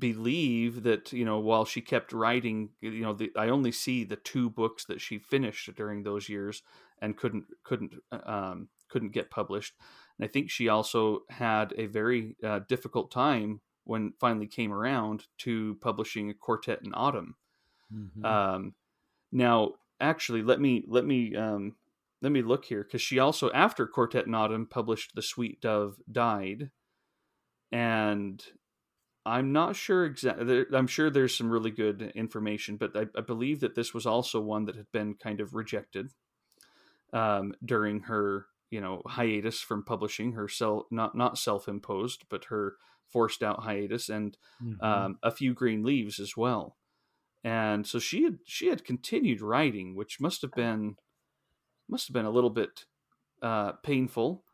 believe that, you know, while she kept writing, you know, the, I only see the two books that she finished during those years and couldn't couldn't um, couldn't get published. And I think she also had a very uh, difficult time when finally came around to publishing A Quartet in Autumn. Mm-hmm. Um, now, actually, let me let me um, let me look here, because she also, after Quartet in Autumn, published The Sweet Dove Died. And I'm not sure exactly, I'm sure there's some really good information, but I, I believe that this was also one that had been kind of rejected um, during her, you know, hiatus from publishing, her self, not, not self-imposed, but her forced out hiatus, and mm-hmm. um, A Few Green Leaves as well. And so she had, she had continued writing, which must have been, must have been a little bit uh, painful,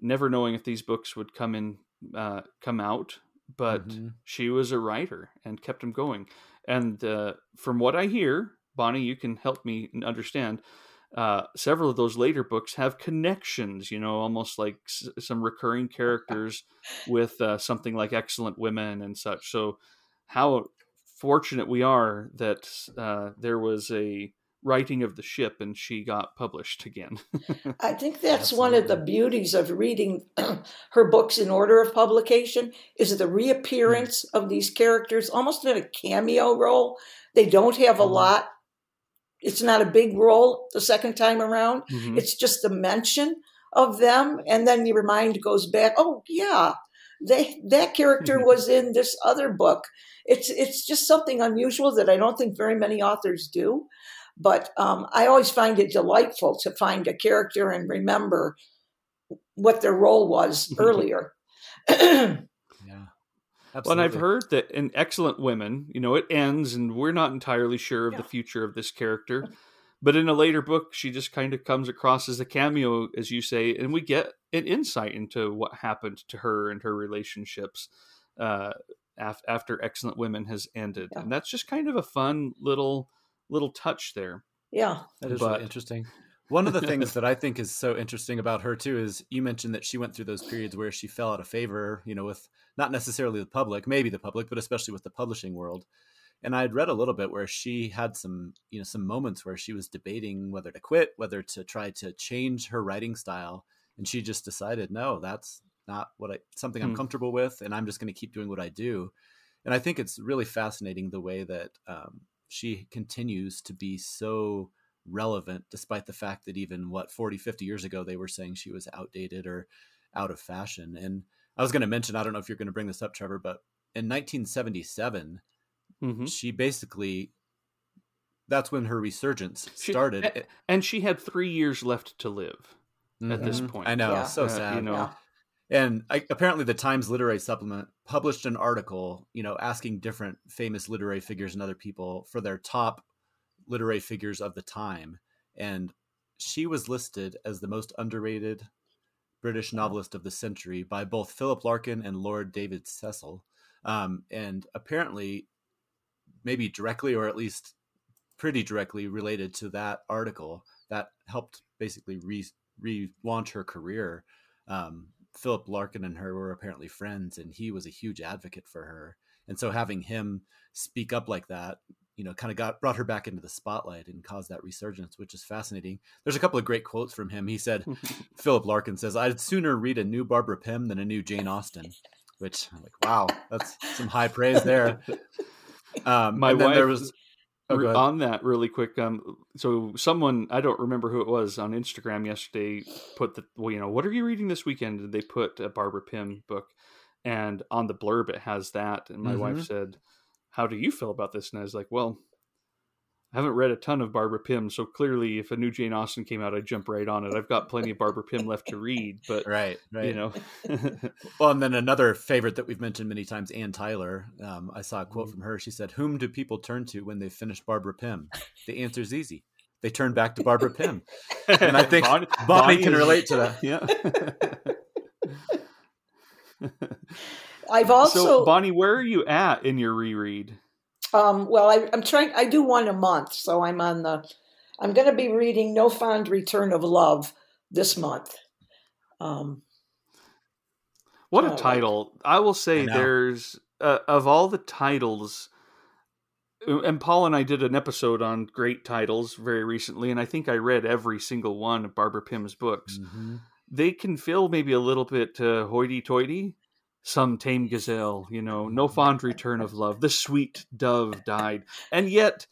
never knowing if these books would come in, uh, come out, but mm-hmm. she was a writer and kept them going. And uh, from what I hear, Bonnie, you can help me understand, uh, several of those later books have connections, you know, almost like s- some recurring characters with uh, something like Excellent Women and such. So how fortunate we are that uh, there was a writing of the ship and she got published again. I think that's Absolutely. One of the beauties of reading her books in order of publication is the reappearance mm. of these characters almost in a cameo role. They don't have a lot. It's not a big role the second time around. Mm-hmm. It's just the mention of them. And then your mind goes back, oh, yeah, they that character mm-hmm. was in this other book. It's it's just something unusual that I don't think very many authors do. But um, I always find it delightful to find a character and remember what their role was earlier. Yeah, absolutely. Well, and I've heard that in Excellent Women, you know, it ends and we're not entirely sure of yeah. the future of this character. But in a later book, she just kind of comes across as a cameo, as you say, and we get an insight into what happened to her and her relationships uh, af- after Excellent Women has ended. Yeah. And that's just kind of a fun little... little touch there. Yeah. That is but... really interesting. One of the things that I think is so interesting about her too, is you mentioned that she went through those periods where she fell out of favor, you know, with not necessarily the public, maybe the public, but especially with the publishing world. And I'd read a little bit where she had some, you know, some moments where she was debating whether to quit, whether to try to change her writing style. And she just decided, no, that's not what I, something I'm hmm. comfortable with. And I'm just going to keep doing what I do. And I think it's really fascinating the way that, um, she continues to be so relevant, despite the fact that even what forty, fifty years ago, they were saying she was outdated or out of fashion. And I was going to mention, I don't know if you're going to bring this up, Trevor, but in nineteen seventy-seven, mm-hmm. she basically, that's when her resurgence started. She, and she had three years left to live mm-hmm. at this point. I know. Yeah. So sad. Uh, you know. Yeah. And I, apparently the Times Literary Supplement published an article, you know, asking different famous literary figures and other people for their top literary figures of the time. And she was listed as the most underrated British novelist of the century by both Philip Larkin and Lord David Cecil. Um, and apparently maybe directly, or at least pretty directly related to that article that helped basically re, relaunch her career. Um, Philip Larkin and her were apparently friends, and he was a huge advocate for her. And so having him speak up like that, you know, kind of got brought her back into the spotlight and caused that resurgence, which is fascinating. There's a couple of great quotes from him. He said, Philip Larkin says, I'd sooner read a new Barbara Pym than a new Jane Austen, which I'm like, wow, that's some high praise there. Um, My and then wife there was oh, on that really quick. Um, so someone, I don't remember who it was, on Instagram yesterday put the, well, you know, what are you reading this weekend? And they put a Barbara Pym book, and on the blurb, it has that. And my mm-hmm. wife said, how do you feel about this? And I was like, well, I haven't read a ton of Barbara Pym. So clearly if a new Jane Austen came out, I'd jump right on it. I've got plenty of Barbara Pym left to read, but right, right. you know. Well, and then another favorite that we've mentioned many times, Ann Tyler. Um, I saw a quote from her. She said, whom do people turn to when they finish Barbara Pym? The answer's easy. They turn back to Barbara Pym. And I think Bonnie, Bonnie, Bonnie can relate to that. Yeah. I've also. So, Bonnie, where are you at in your reread? Um, well, I, I'm trying, I do one a month. So I'm on the, I'm going to be reading No Fond Return of Love this month. Um, what a title. Like, I will say I there's, uh, of all the titles, and Paul and I did an episode on great titles very recently, and I think I read every single one of Barbara Pym's books. Mm-hmm. They can feel maybe a little bit uh, hoity-toity. Some Tame Gazelle, you know, No Fond Return of Love, The Sweet Dove Died. And yet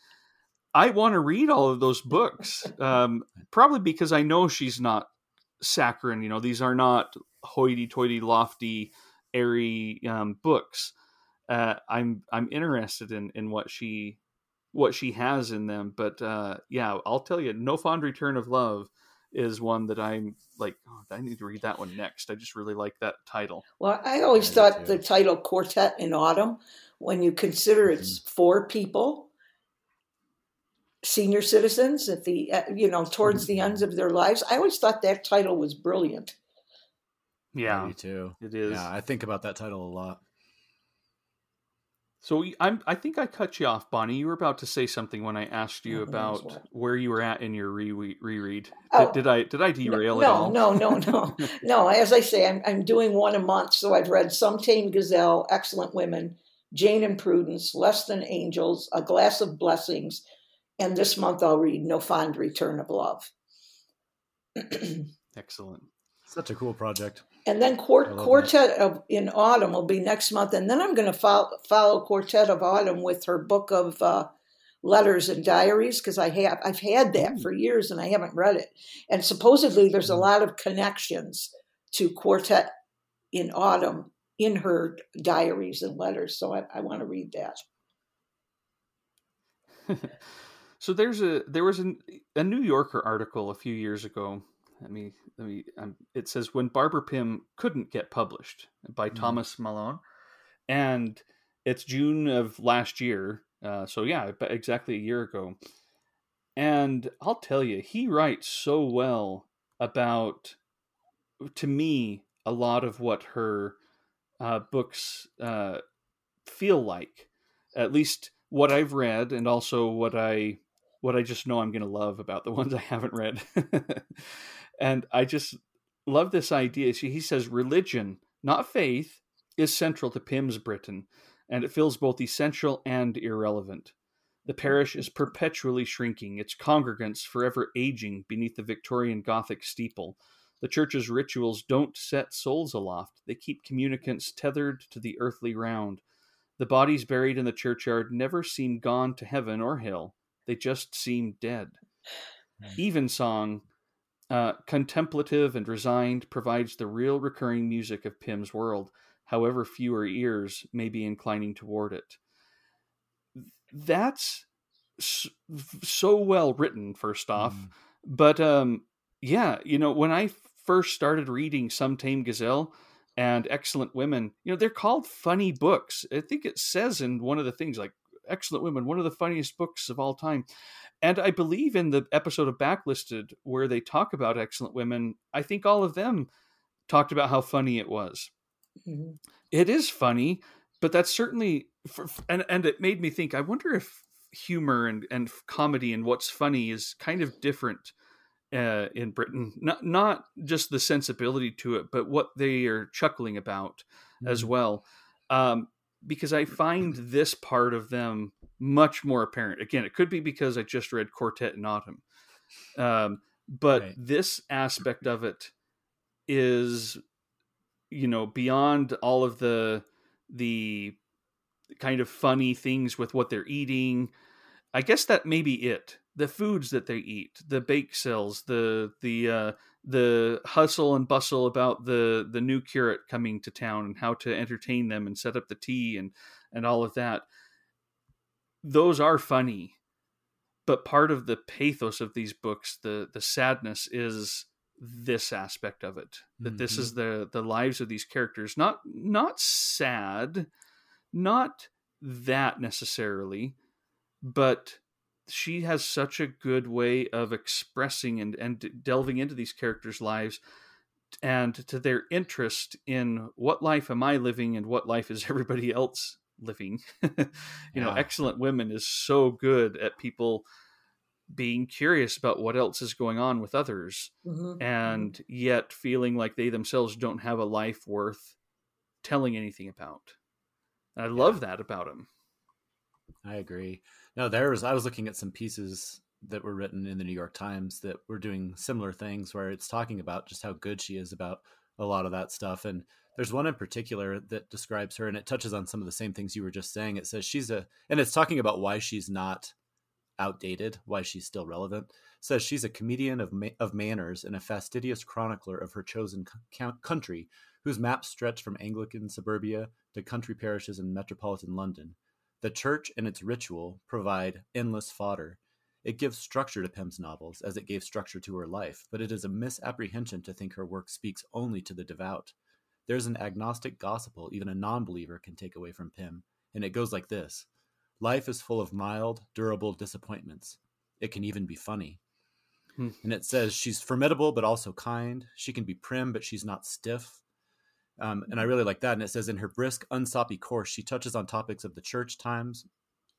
I want to read all of those books, um, probably because I know she's not saccharine. You know, these are not hoity-toity, lofty, airy um, books. Uh, I'm I'm interested in, in what she what she has in them. But uh, yeah, I'll tell you, No Fond Return of Love is one that I'm like, oh, I need to read that one next. I just really like that title. Well, I always I thought the title Quartet in Autumn, when you consider it's mm-hmm. four people, senior citizens at the, you know, towards mm-hmm. the ends of their lives. I always thought that title was brilliant. Yeah, me too. It is. Yeah, I think about that title a lot. So I'm, I think I cut you off, Bonnie. You were about to say something when I asked you about where you were at in your re- reread. Oh, did, did I did I derail no, it all? No, no, no, no. No, as I say, I'm, I'm doing one a month. So I've read Some Tame Gazelle, Excellent Women, Jane and Prudence, Less Than Angels, A Glass of Blessings. And this month I'll read No Fond Return of Love. Excellent. Such a cool project. And then Quart- Quartet of, in Autumn will be next month. And then I'm going to follow, follow Quartet of Autumn with her book of uh, letters and diaries, because I have, I've had that for years and I haven't read it. And supposedly there's a lot of connections to Quartet in Autumn in her diaries and letters. So I, I want to read that. So there's a there was an, a New Yorker article a few years ago. Let me, let me, um, it says When Barbara Pym Couldn't Get Published by mm-hmm. Thomas Malone. And it's June of last year. Uh, so yeah, exactly a year ago. And I'll tell you, he writes so well about, to me, a lot of what her uh, books uh, feel like, at least what I've read and also what I, what I just know I'm going to love about the ones I haven't read. And I just love this idea. See, he says religion, not faith, is central to Pym's Britain, and it feels both essential and irrelevant. The parish is perpetually shrinking, its congregants forever aging beneath the Victorian Gothic steeple. The church's rituals don't set souls aloft. They keep communicants tethered to the earthly round. The bodies buried in the churchyard never seem gone to heaven or hell. They just seem dead. Evensong, Uh, contemplative and resigned, provides the real recurring music of Pym's world, however fewer ears may be inclining toward it. That's so well written, first off. Mm. But um, yeah, you know, when I first started reading Some Tame Gazelle and Excellent Women, you know, they're called funny books. I think it says in one of the things like, Excellent Women, one of the funniest books of all time. And I believe in the episode of Backlisted where they talk about Excellent Women, I think all of them talked about how funny it was. Mm-hmm. It is funny, but that's certainly, for, and, and it made me think, I wonder if humor and, and comedy and what's funny is kind of different uh, in Britain. Not, not just the sensibility to it, but what they are chuckling about mm-hmm. as well. Um, Because I find this part of them much more apparent. Again, it could be because I just read Quartet in Autumn. Um, but right. This aspect of it is, you know, beyond all of the the kind of funny things with what they're eating. I guess that may be it. The foods that they eat, the bake sales, the the uh, the hustle and bustle about the, the new curate coming to town and how to entertain them and set up the tea and, and all of that. Those are funny, but part of the pathos of these books, the, the sadness is this aspect of it, that mm-hmm. this is the, the lives of these characters, not, not sad, not that necessarily, but she has such a good way of expressing and, and delving into these characters' lives and to their interest in what life am I living and what life is everybody else living. you yeah. know, Excellent Women is so good at people being curious about what else is going on with others mm-hmm. and yet feeling like they themselves don't have a life worth telling anything about. And I yeah. love that about him. I agree. No, there was, I was looking at some pieces that were written in the New York Times that were doing similar things where it's talking about just how good she is about a lot of that stuff. And there's one in particular that describes her and it touches on some of the same things you were just saying. It says she's a, and it's talking about why she's not outdated, why she's still relevant, says she's a comedian of ma- of manners and a fastidious chronicler of her chosen c- country, whose maps stretch from Anglican suburbia to country parishes in metropolitan London. The church and its ritual provide endless fodder. It gives structure to Pym's novels, as it gave structure to her life, but it is a misapprehension to think her work speaks only to the devout. There's an agnostic gospel even a non-believer can take away from Pym, and it goes like this. Life is full of mild, durable disappointments. It can even be funny. Hmm. And it says she's formidable, but also kind. She can be prim, but she's not stiff. Um, and I really like that. And it says in her brisk, unsoppy course, she touches on topics of the church times,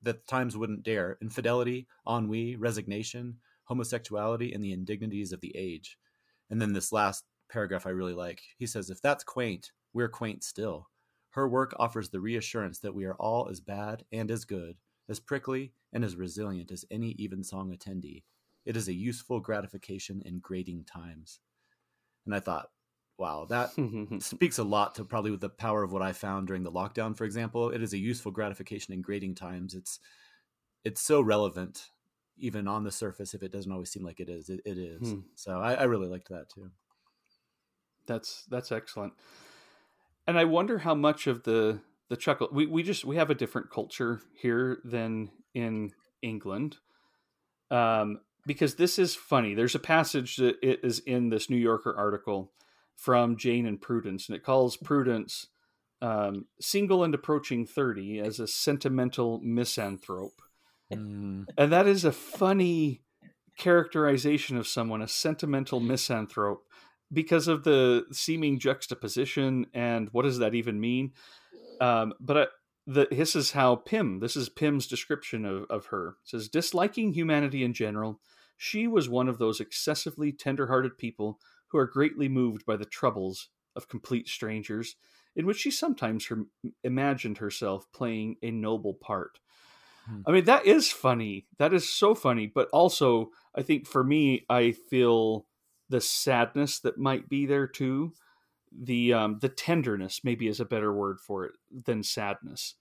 that times wouldn't dare, infidelity, ennui, resignation, homosexuality, and the indignities of the age. And then this last paragraph I really like. He says, if that's quaint, we're quaint still. Her work offers the reassurance that we are all as bad and as good, as prickly and as resilient as any evensong attendee. It is a useful gratification in grating times. And I thought, wow, that speaks a lot to probably with the power of what I found during the lockdown, for example. It is a useful gratification in grating times. It's it's so relevant, even on the surface, if it doesn't always seem like it is. It, it is. Hmm. So I, I really liked that, too. That's that's excellent. And I wonder how much of the, the chuckle, we, we just, we have a different culture here than in England, um, because this is funny. There's a passage that is in this New Yorker article from Jane and Prudence, and it calls Prudence um, single and approaching thirty as a sentimental misanthrope. Mm. And that is a funny characterization of someone, a sentimental misanthrope, because of the seeming juxtaposition and what does that even mean? Um, but I, the, this is how Pym, this is Pym's description of, of her. It says, disliking humanity in general, she was one of those excessively tender-hearted people who are greatly moved by the troubles of complete strangers, in which she sometimes her, imagined herself playing a noble part. Hmm. I mean, that is funny. That is so funny. But also, I think for me, I feel the sadness that might be there too, the um, the tenderness maybe is a better word for it than sadness.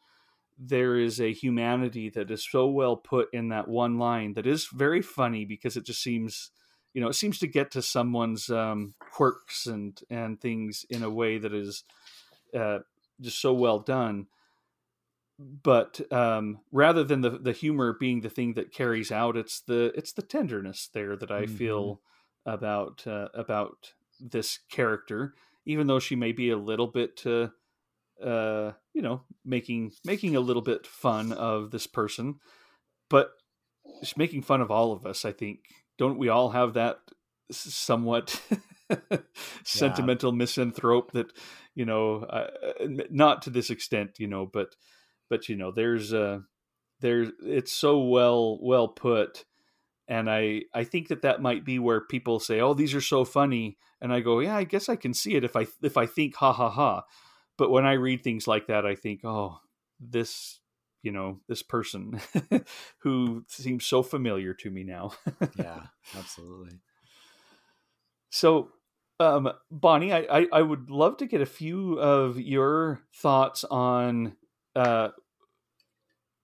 There is a humanity that is so well put in that one line that is very funny because it just seems, you know, it seems to get to someone's um, quirks and and things in a way that is uh, just so well done. But um, rather than the the humor being the thing that carries out, it's the it's the tenderness there that I mm-hmm. feel about uh, about this character, even though she may be a little bit, uh, uh, you know, making making a little bit fun of this person, but she's making fun of all of us. I think, don't we all have that somewhat yeah. sentimental misanthrope that, you know, uh, not to this extent, you know, but but you know, there's uh, there's it's so well well put. And I, I think that that might be where people say, oh, these are so funny. And I go, yeah, I guess I can see it if I if I think ha ha ha. But when I read things like that, I think, oh, this, you know, this person who seems so familiar to me now. Yeah, absolutely. So, um, Bonnie, I, I, I would love to get a few of your thoughts on uh,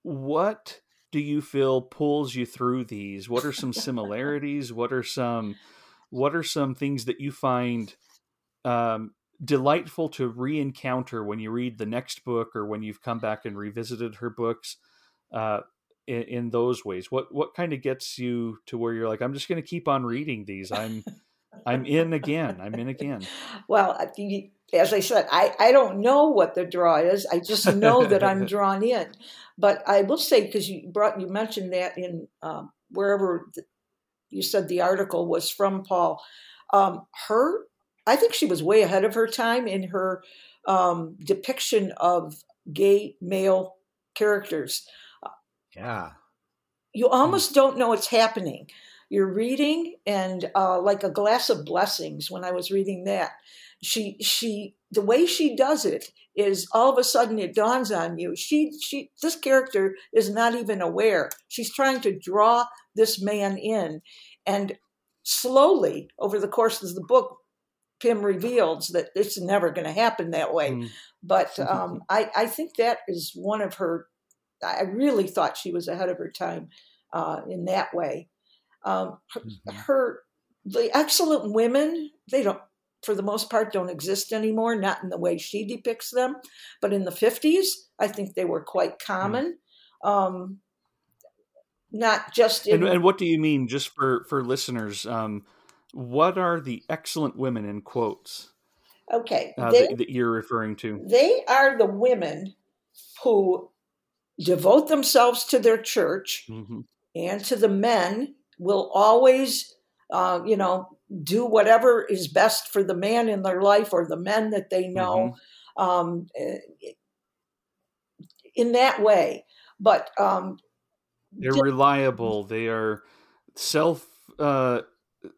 what do you feel pulls you through these? What are some similarities? What are some, what are some things that you find um, delightful to re-encounter when you read the next book or when you've come back and revisited her books uh, in, in those ways? What, what kind of gets you to where you're like, I'm just going to keep on reading these. I'm, I'm in again. I'm in again. Well, as I said, I, I don't know what the draw is. I just know that I'm drawn in. But I will say, because you brought you mentioned that in um, wherever the, you said the article was from, Paul, um, her I think she was way ahead of her time in her um, depiction of gay male characters. Yeah, you almost mm. don't know it's happening. You're reading, and uh, like A Glass of Blessings, when I was reading that, she she the way she does it is all of a sudden it dawns on you. She she this character is not even aware. She's trying to draw this man in, and slowly over the course of the book, Pym reveals that it's never going to happen that way. Mm. But um, I I think that is one of her. I really thought she was ahead of her time uh, in that way. Um, her, mm-hmm. her, the Excellent Women, they don't, for the most part, don't exist anymore, not in the way she depicts them. But in the fifties, I think they were quite common. Mm-hmm. Um, not just in... And, and what do you mean, just for, for listeners, um, what are the Excellent Women in quotes? Okay. Uh, they, that, that you're referring to? They are the women who devote themselves to their church mm-hmm. and to the men, will always, uh, you know, do whatever is best for the man in their life or the men that they know mm-hmm. um, in that way. But um, they're de- reliable. They are self uh,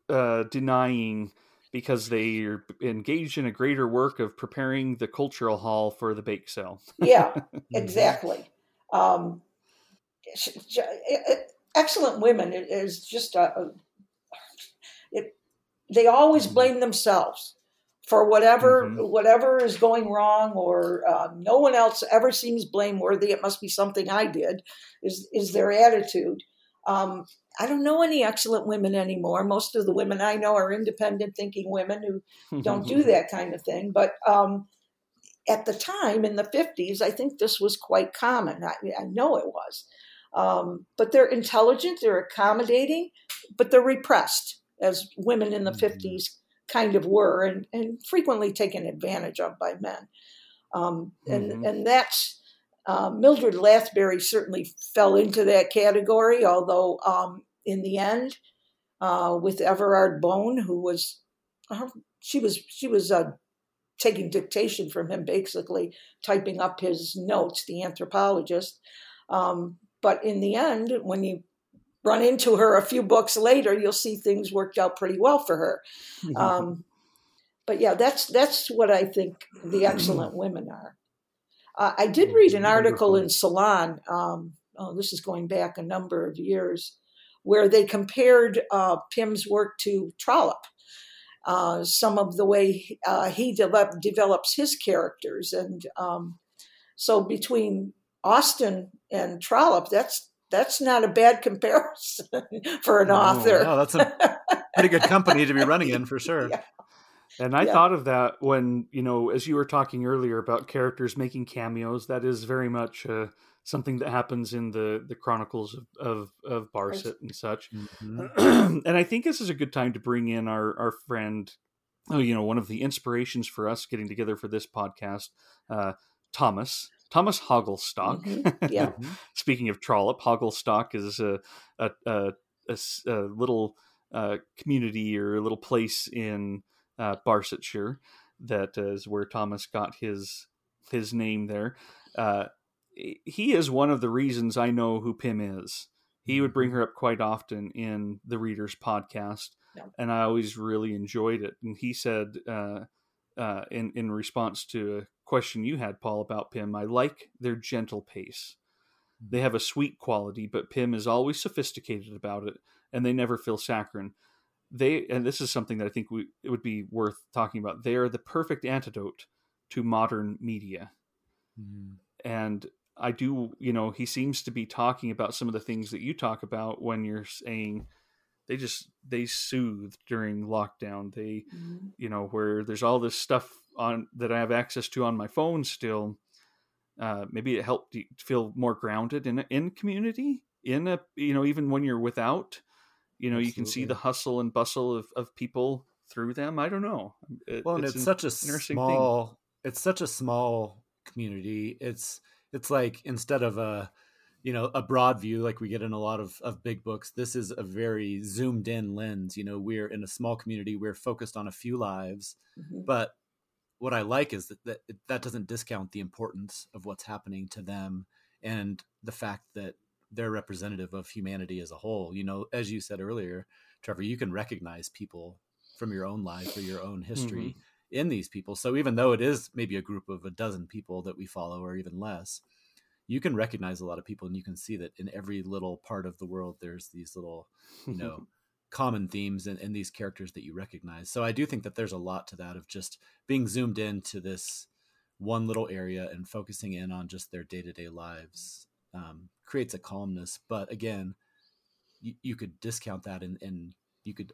uh, denying because they are engaged in a greater work of preparing the cultural hall for the bake sale. Yeah, exactly. Um, Excellent Women is just a, a it, they always blame themselves for whatever mm-hmm. whatever is going wrong, or uh, no one else ever seems blameworthy. It must be something I did. Is is their attitude? Um, I don't know any Excellent Women anymore. Most of the women I know are independent thinking women who don't do that kind of thing. But um, at the time in the fifties, I think this was quite common. I, I know it was. Um, but they're intelligent, they're accommodating, but they're repressed, as women in the mm-hmm. fifties kind of were, and, and frequently taken advantage of by men. Um, and, mm-hmm. and that's, uh, Mildred Lathbury certainly fell into that category, although um, in the end, uh, with Everard Bone, who was, uh, she was, she was uh, taking dictation from him, basically typing up his notes, the anthropologist, um, but in the end, when you run into her a few books later, you'll see things worked out pretty well for her. Mm-hmm. Um, but yeah, that's that's what I think the Excellent Women are. Uh, I did read an article in Salon, um, oh, this is going back a number of years, where they compared uh, Pym's work to Trollope, uh, some of the way uh, he de- develops his characters. And um, so between Austen and Trollope, that's that's not a bad comparison for an oh, author. No, that's a pretty good company to be running in for sure. Yeah. And I yeah. thought of that when, you know, as you were talking earlier about characters making cameos, that is very much uh, something that happens in the, the chronicles of, of, of Barset and such. Mm-hmm. And I think this is a good time to bring in our, our friend, oh, you know, one of the inspirations for us getting together for this podcast, uh, Thomas. Thomas Hogglestock. Mm-hmm. Yeah. Speaking of Trollope, Hogglestock is a a, a, a, a little uh, community or a little place in uh, Barsetshire that is where Thomas got his his name there. Uh, he is one of the reasons I know who Pym is. He would bring her up quite often in the Reader's podcast, yeah. and I always really enjoyed it. And he said uh, uh, in, in response to a question you had, Paul, about Pym, I like their gentle pace. They have a sweet quality, but Pym is always sophisticated about it, and they never feel saccharine. They, and this is something that I think we, it would be worth talking about. They are the perfect antidote to modern media. Mm. And I do, you know, he seems to be talking about some of the things that you talk about when you're saying they just, they soothed during lockdown. They, mm. you know, where there's all this stuff on that I have access to on my phone still, uh, maybe it helped you feel more grounded in in community, in a, you know, even when you're without, you know, Absolutely. You can see the hustle and bustle of, of people through them. I don't know. It, well, and it's, it's such a small, thing. It's such a small community. It's, it's like, instead of a, you know, a broad view, like we get in a lot of, of big books, this is a very zoomed in lens. You know, we're in a small community. We're focused on a few lives, mm-hmm. but what I like is that, that that doesn't discount the importance of what's happening to them and the fact that they're representative of humanity as a whole. You know, as you said earlier, Trevor, you can recognize people from your own life or your own history mm-hmm. in these people. So even though it is maybe a group of a dozen people that we follow or even less, you can recognize a lot of people and you can see that in every little part of the world, there's these little, you know, common themes and, and these characters that you recognize. So I do think that there's a lot to that of just being zoomed into this one little area and focusing in on just their day-to-day lives um, creates a calmness. But again, you, you could discount that, and, and you could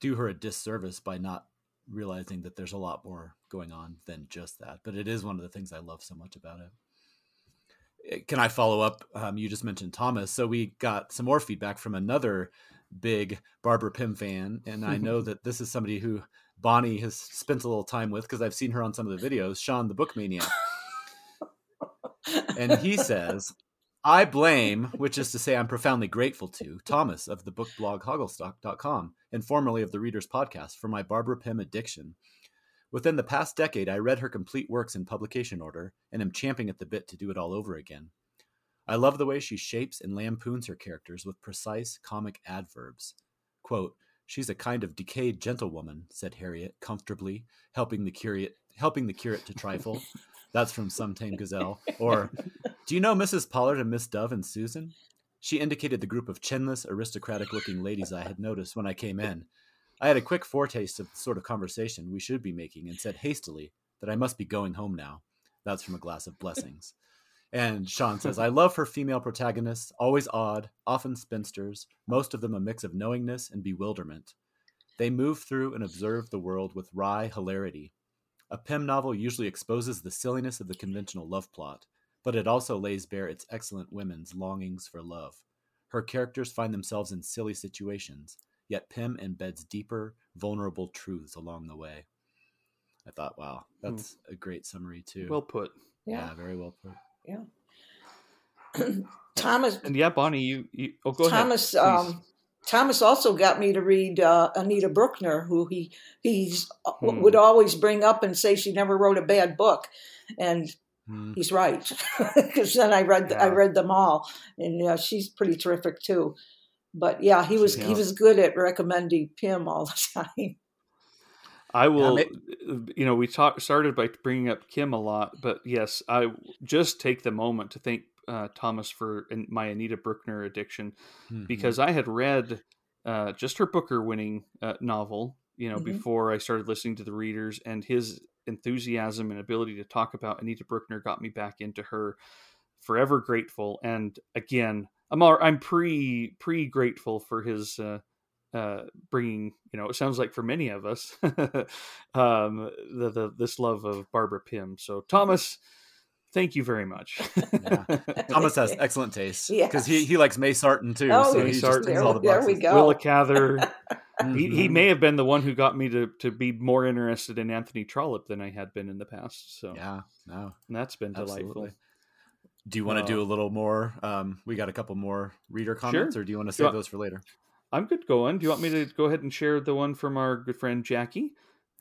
do her a disservice by not realizing that there's a lot more going on than just that. But it is one of the things I love so much about it. Can I follow up? Um, you just mentioned Thomas. So we got some more feedback from another big Barbara Pym fan. And I know that this is somebody who Bonnie has spent a little time with, because I've seen her on some of the videos, Sean the Book Maniac. And he says, I blame, which is to say I'm profoundly grateful to, Thomas of the book blog Hogglestock dot com and formerly of the Readers Podcast for my Barbara Pym addiction. Within the past decade, I read her complete works in publication order and am champing at the bit to do it all over again. I love the way she shapes and lampoons her characters with precise comic adverbs. Quote, she's a kind of decayed gentlewoman, said Harriet comfortably, helping the curate, helping the curate to trifle. That's from Some Tame Gazelle. Or, do you know Missus Pollard and Miss Dove and Susan? She indicated the group of chinless, aristocratic-looking ladies I had noticed when I came in. I had a quick foretaste of the sort of conversation we should be making and said hastily that I must be going home now. That's from A Glass of Blessings. And Sean says, I love her female protagonists, always odd, often spinsters, most of them a mix of knowingness and bewilderment. They move through and observe the world with wry hilarity. A Pym novel usually exposes the silliness of the conventional love plot, but it also lays bare its excellent women's longings for love. Her characters find themselves in silly situations, yet Pym embeds deeper, vulnerable truths along the way. I thought, wow, that's hmm. a great summary too. Well put. Yeah, yeah very well put. Yeah. Thomas and yeah, Bonnie, you, you oh go Thomas, ahead. Thomas um Thomas also got me to read uh, Anita Bruckner, who he he's hmm. would always bring up and say she never wrote a bad book, and hmm. he's right, because then I read yeah. I read them all, and yeah, she's pretty terrific too. But yeah, he was yeah. he was good at recommending Pym all the time. I will, you know, we talk, started by bringing up Kim a lot, but yes, I just take the moment to thank uh, Thomas for my Anita Bruckner addiction, mm-hmm. because I had read uh, just her Booker-winning uh, novel, you know, mm-hmm. before I started listening to the Readers, and his enthusiasm and ability to talk about Anita Bruckner got me back into her. Forever grateful, and again, I'm all, I'm pre pre grateful for his. Uh, Uh, bringing, you know, it sounds like for many of us, um, the, the this love of Barbara Pym. So Thomas, thank you very much. Yeah. Thomas has excellent taste because yeah. he, he likes Mae Sarton too. Oh, so Mae Sarton, there, all the there we go. Willa Cather. mm-hmm. he, he may have been the one who got me to, to be more interested in Anthony Trollope than I had been in the past. So yeah, no, and that's been Absolutely. delightful. Do you want to uh, do a little more? Um, we got a couple more reader comments, sure. or do you want to save yeah. those for later? I'm good going. Do you want me to go ahead and share the one from our good friend Jackie?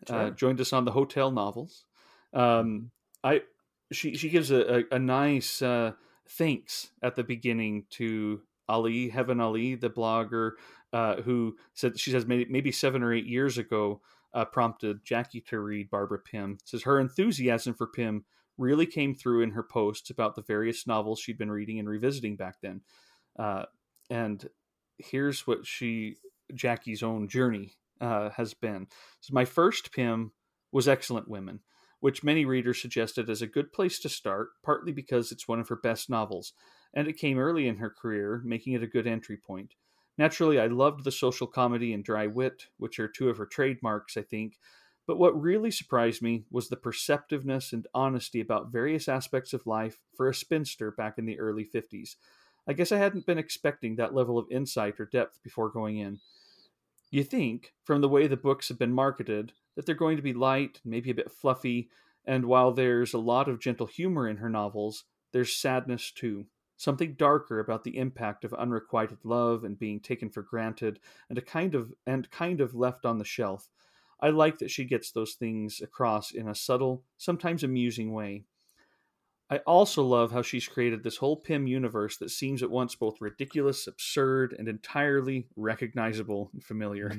Sure. Uh, joined us on the hotel novels. Um, I she she gives a, a, a nice uh, thanks at the beginning to Ali, Heaven Ali, the blogger, uh, who said she says maybe, maybe seven or eight years ago uh, prompted Jackie to read Barbara Pym. It says her enthusiasm for Pym really came through in her posts about the various novels she'd been reading and revisiting back then, uh, and. Here's what she, Jackie's own journey uh, has been. So my first Pym was Excellent Women, which many readers suggested as a good place to start, partly because it's one of her best novels, and it came early in her career, making it a good entry point. Naturally, I loved the social comedy and dry wit, which are two of her trademarks, I think, but what really surprised me was the perceptiveness and honesty about various aspects of life for a spinster back in the early fifties. I guess I hadn't been expecting that level of insight or depth before going in. You think, from the way the books have been marketed, that they're going to be light, maybe a bit fluffy, and while there's a lot of gentle humor in her novels, there's sadness too. Something darker about the impact of unrequited love and being taken for granted, and a kind of and kind of left on the shelf. I like that she gets those things across in a subtle, sometimes amusing way. I also love how she's created this whole Pym universe that seems at once both ridiculous, absurd, and entirely recognizable and familiar.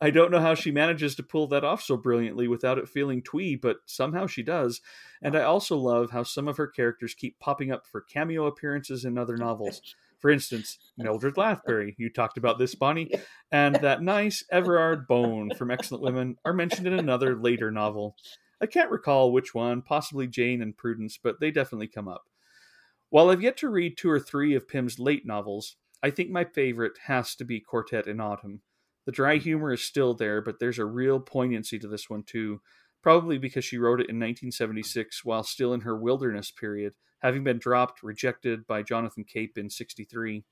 I don't know how she manages to pull that off so brilliantly without it feeling twee, but somehow she does. And I also love how some of her characters keep popping up for cameo appearances in other novels. For instance, Mildred Lathbury, you talked about this, Bonnie, and that nice Everard Bone from Excellent Women are mentioned in another later novel. I can't recall which one, possibly Jane and Prudence, but they definitely come up. While I've yet to read two or three of Pym's late novels, I think my favorite has to be Quartet in Autumn. The dry humor is still there, but there's a real poignancy to this one too, probably because she wrote it in nineteen seventy-six while still in her wilderness period, having been dropped, rejected by Jonathan Cape in sixty-three.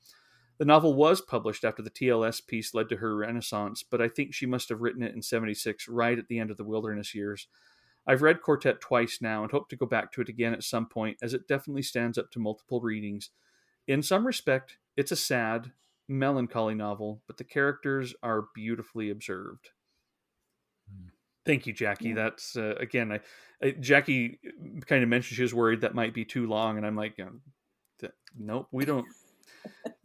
The novel was published after the T L S piece led to her renaissance, but I think she must have written it in seventy-six, right at the end of the wilderness years. I've read Quartet twice now and hope to go back to it again at some point, as it definitely stands up to multiple readings. In some respect, it's a sad, melancholy novel, but the characters are beautifully observed. Thank you, Jackie. Yeah. That's, uh, again, I, I, Jackie kind of mentioned she was worried that might be too long, and I'm like, you know, th- nope, we don't.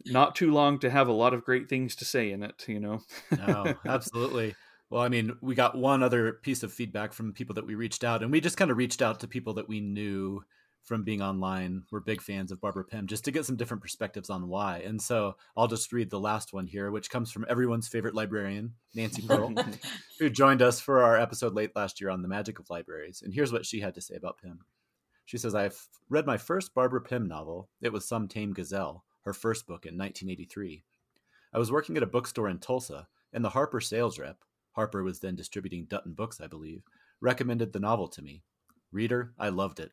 Not too long to have a lot of great things to say in it, you know? No, absolutely. Well, I mean, we got one other piece of feedback from people that we reached out, and we just kind of reached out to people that we knew from being online. We're big fans of Barbara Pym, just to get some different perspectives on why. And so I'll just read the last one here, which comes from everyone's favorite librarian, Nancy Pearl, who joined us for our episode late last year on the magic of libraries. And here's what she had to say about Pym. She says, I've read my first Barbara Pym novel. It was Some Tame Gazelle, her first book in nineteen eighty-three. I was working at a bookstore in Tulsa, and the Harper sales rep, Harper was then distributing Dutton Books, I believe, recommended the novel to me. Reader, I loved it.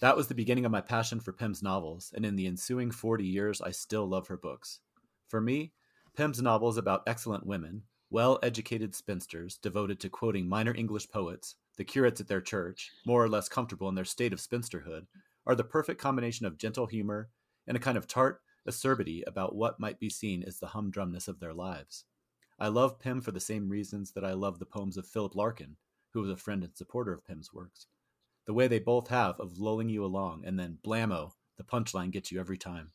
That was the beginning of my passion for Pym's novels, and in the ensuing forty years, I still love her books. For me, Pym's novel is about excellent women, well-educated spinsters devoted to quoting minor English poets, the curates at their church, more or less comfortable in their state of spinsterhood, are the perfect combination of gentle humor and a kind of tart acerbity about what might be seen as the humdrumness of their lives. I love Pym for the same reasons that I love the poems of Philip Larkin, who was a friend and supporter of Pym's works. The way they both have of lulling you along, and then blammo, the punchline gets you every time.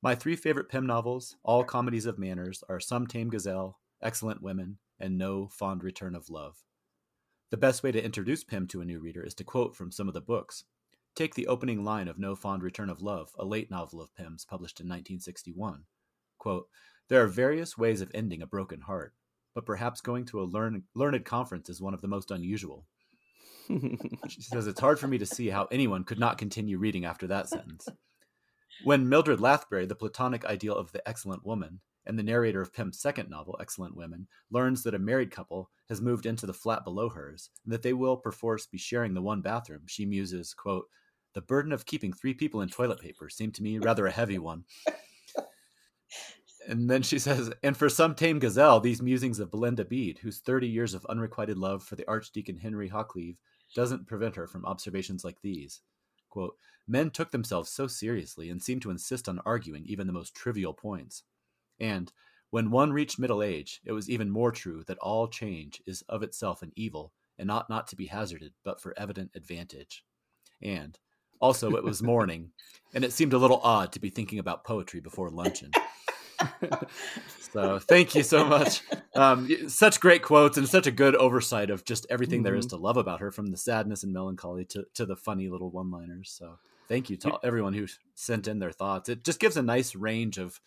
My three favorite Pym novels, all comedies of manners, are Some Tame Gazelle, Excellent Women, and No Fond Return of Love. The best way to introduce Pym to a new reader is to quote from some of the books. Take the opening line of No Fond Return of Love, a late novel of Pym's published in nineteen sixty-one. Quote, there are various ways of ending a broken heart, but perhaps going to a learn, learned conference is one of the most unusual. She says, it's hard for me to see how anyone could not continue reading after that sentence. When Mildred Lathbury, the platonic ideal of the excellent woman, and the narrator of Pym's second novel, Excellent Women, learns that a married couple has moved into the flat below hers, and that they will perforce be sharing the one bathroom, she muses, quote, the burden of keeping three people in toilet paper seemed to me rather a heavy one. And then she says, and for Some Tame Gazelle, these musings of Belinda Bede, whose thirty years of unrequited love for the Archdeacon Henry Hoccleve doesn't prevent her from observations like these. Quote, men took themselves so seriously and seemed to insist on arguing even the most trivial points. And when one reached middle age, it was even more true that all change is of itself an evil and ought not to be hazarded but for evident advantage. And also, it was morning, and it seemed a little odd to be thinking about poetry before luncheon. So thank you so much. Um, such great quotes and such a good oversight of just everything mm-hmm. there is to love about her, from the sadness and melancholy to, to the funny little one-liners. So thank you to yeah. everyone who sent in their thoughts. It just gives a nice range of,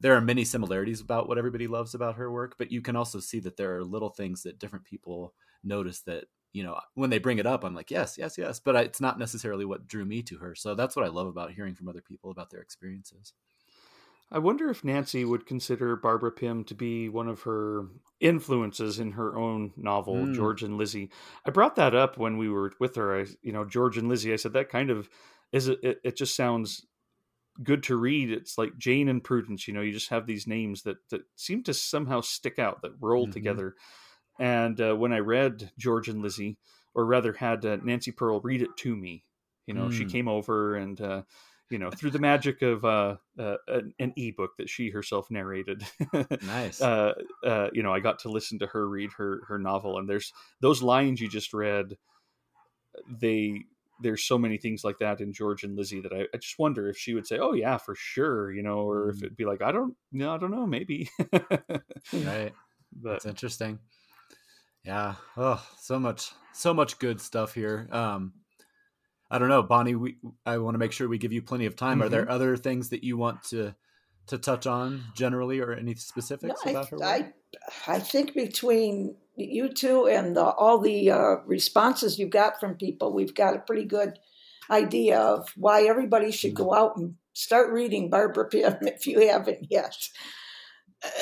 there are many similarities about what everybody loves about her work, but you can also see that there are little things that different people notice that, you know, when they bring it up, I'm like, yes, yes, yes. But I, it's not necessarily what drew me to her. So that's what I love about hearing from other people about their experiences. I wonder if Nancy would consider Barbara Pym to be one of her influences in her own novel, mm. George and Lizzie. I brought that up when we were with her. I, you know, George and Lizzie, I said, that kind of is, a, it, it just sounds good to read. It's like Jane and Prudence, you know, you just have these names that, that seem to somehow stick out, that roll mm-hmm. together. And uh, when I read George and Lizzie, or rather had uh, Nancy Pearl read it to me, you know, mm. she came over and, uh, you know, through the magic of uh, uh, an ebook that she herself narrated. Nice. Uh, uh, you know, I got to listen to her read her her novel. And there's those lines you just read. They there's so many things like that in George and Lizzie that I, I just wonder if she would say, oh, yeah, for sure. You know, or mm. if it'd be like, I don't no, I don't know. Maybe. Right. But, that's interesting. Yeah. Oh, so much, so much good stuff here. Um, I don't know, Bonnie, we, I want to make sure we give you plenty of time. Mm-hmm. Are there other things that you want to, to touch on generally, or any specifics no, about I, her work? I, I think between you two and the, all the uh, responses you got from people, we've got a pretty good idea of why everybody should go out and start reading Barbara Pym if you haven't yet.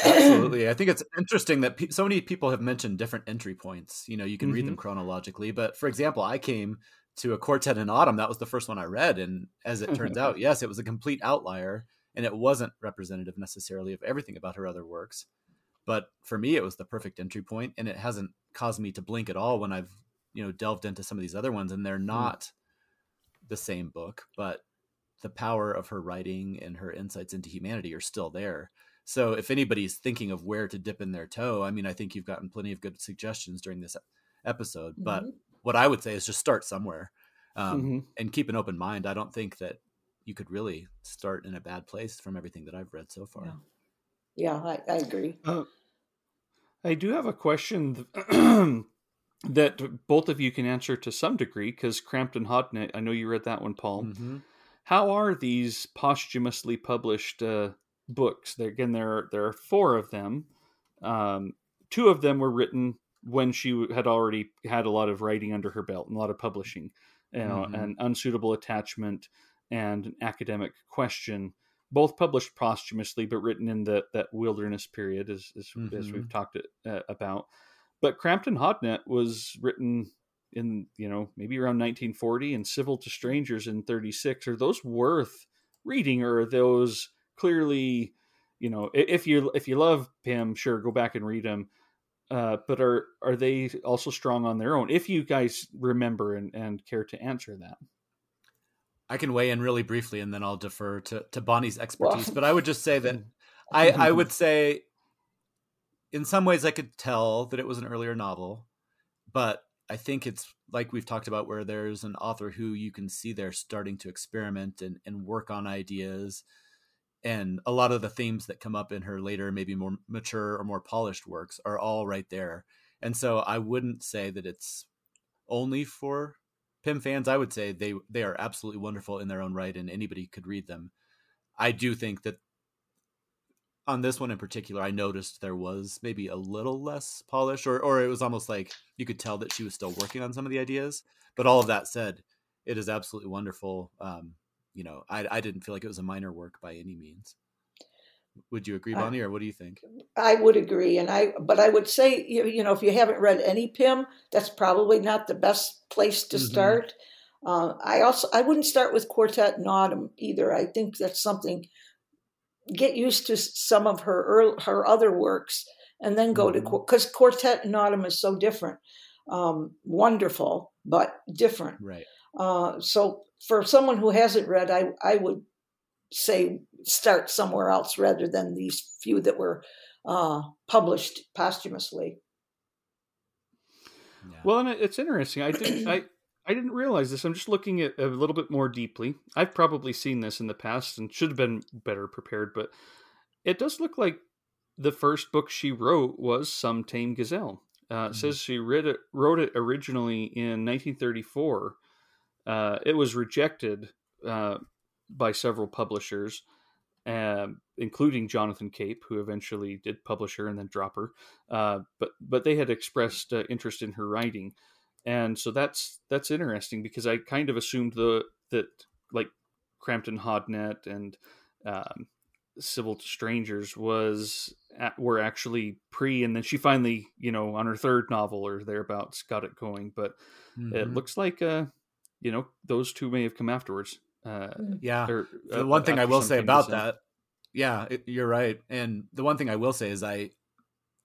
Absolutely. I think it's interesting that pe- so many people have mentioned different entry points. You know, you can mm-hmm. read them chronologically, but for example, I came to a Quartet in Autumn. That was the first one I read. And as it turns out, yes, it was a complete outlier and it wasn't representative necessarily of everything about her other works. But for me, it was the perfect entry point, and it hasn't caused me to blink at all when I've, you know, delved into some of these other ones, and they're not mm. the same book, but the power of her writing and her insights into humanity are still there. So if anybody's thinking of where to dip in their toe, I mean, I think you've gotten plenty of good suggestions during this episode, mm-hmm. but what I would say is just start somewhere um, mm-hmm. and keep an open mind. I don't think that you could really start in a bad place from everything that I've read so far. Yeah, yeah I, I agree. Uh, I do have a question that both of you can answer to some degree, because Crampton Hodnet, I know you read that one, Paul. Mm-hmm. How are these posthumously published uh, books? There, again, there are, there are four of them. Um, two of them were written when she had already had a lot of writing under her belt and a lot of publishing. You know, mm-hmm. An Unsuitable Attachment and An Academic Question, both published posthumously, but written in the, that wilderness period, as as, mm-hmm. as we've talked uh, about. But Crampton Hodnet was written in, you know, maybe around nineteen forty, and Civil to Strangers in thirty-six. Are those worth reading, or are those clearly, you know, if you if you love Pym, sure, go back and read them. Uh, but are are they also strong on their own? If you guys remember and, and care to answer that. I can weigh in really briefly, and then I'll defer to, to Bonnie's expertise. Well, but I would just say that I, I would say in some ways I could tell that it was an earlier novel, but I think it's like we've talked about, where there's an author who you can see they're starting to experiment and, and work on ideas. And a lot of the themes that come up in her later, maybe more mature or more polished works, are all right there. And so I wouldn't say that it's only for Pym fans. I would say they they are absolutely wonderful in their own right, and anybody could read them. I do think that on this one in particular, I noticed there was maybe a little less polish, or or it was almost like you could tell that she was still working on some of the ideas. But all of that said, it is absolutely wonderful. Um, you know, I, I didn't feel like it was a minor work by any means. Would you agree, Bonnie, I, or what do you think? I would agree. And I, but I would say, you, you know, if you haven't read any Pym, that's probably not the best place to mm-hmm. start. Uh, I also, I wouldn't start with Quartet in Autumn either. I think that's something, get used to some of her, early, her other works, and then go mm-hmm. to, because Quartet in Autumn is so different. Um, wonderful, but different. Right. Uh, so for someone who hasn't read, I, I would say start somewhere else rather than these few that were uh, published posthumously. Yeah. Well, and it's interesting. I didn't, I, I didn't realize this. I'm just looking at a little bit more deeply. I've probably seen this in the past and should have been better prepared, but it does look like the first book she wrote was Some Tame Gazelle. Uh, it mm-hmm. says she read it, wrote it originally in nineteen thirty-four. Uh, it was rejected uh, by several publishers, uh, including Jonathan Cape, who eventually did publish her and then drop her. Uh, but but they had expressed uh, interest in her writing, and so that's that's interesting, because I kind of assumed the that like Crampton Hodnet and um, Civil to Strangers was at, were actually pre, and then she finally, you know, on her third novel or thereabouts got it going. But mm-hmm. it looks like uh you know, those two may have come afterwards. Uh, yeah. Or, uh, the one thing I will say about that. Yeah, it, you're right. And the one thing I will say is I,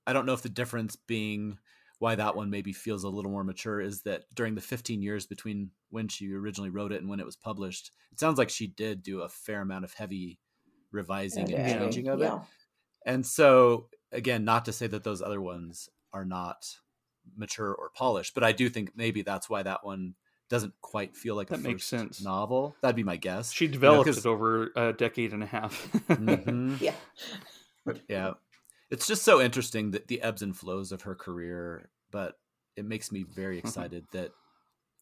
I don't know if the difference being why that one maybe feels a little more mature is that during the fifteen years between when she originally wrote it and when it was published, it sounds like she did do a fair amount of heavy revising yeah. and changing of yeah. it. And so again, not to say that those other ones are not mature or polished, but I do think maybe that's why that one doesn't quite feel like that a makes sense novel. That'd be my guess. She developed you know, it over a decade and a half. mm-hmm. Yeah. Yeah. It's just so interesting that the ebbs and flows of her career, but it makes me very excited that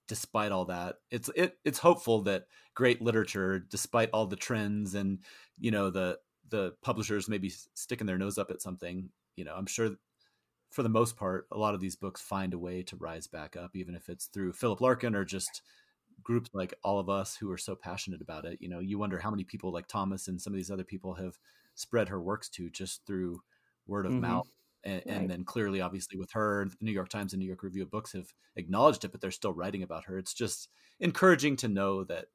despite all that, it's, it, it's hopeful that great literature, despite all the trends and, you know, the, the publishers maybe sticking their nose up at something, you know, I'm sure for the most part, a lot of these books find a way to rise back up, even if it's through Philip Larkin or just groups like all of us who are so passionate about it, you know, you wonder how many people like Thomas and some of these other people have spread her works to just through word of mm-hmm. mouth. And, right. and then clearly, obviously, with her, the New York Times and New York Review of Books have acknowledged it, but they're still writing about her. It's just encouraging to know that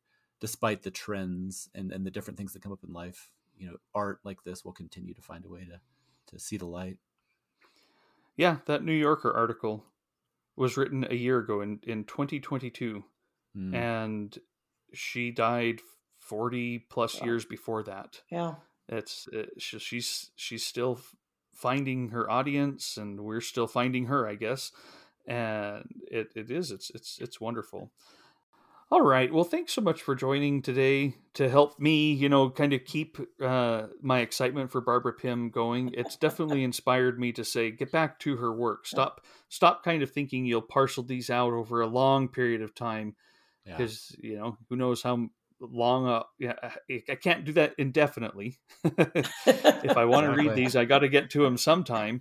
despite the trends and, and the different things that come up in life, you know, art like this will continue to find a way to, to see the light. Yeah, that New Yorker article was written a year ago in, in twenty twenty-two, mm. and she died forty plus yeah. years before that. Yeah, it's it, she, she's she's still finding her audience, and we're still finding her, I guess. And it, it is it's it's it's wonderful. All right. Well, thanks so much for joining today to help me, you know, kind of keep uh, my excitement for Barbara Pym going. It's definitely inspired me to say, get back to her work. Stop, stop kind of thinking you'll parcel these out over a long period of time, because, yeah. you know, who knows how long, uh, yeah, I, I can't do that indefinitely. If I want to read these, I got to get to them sometime.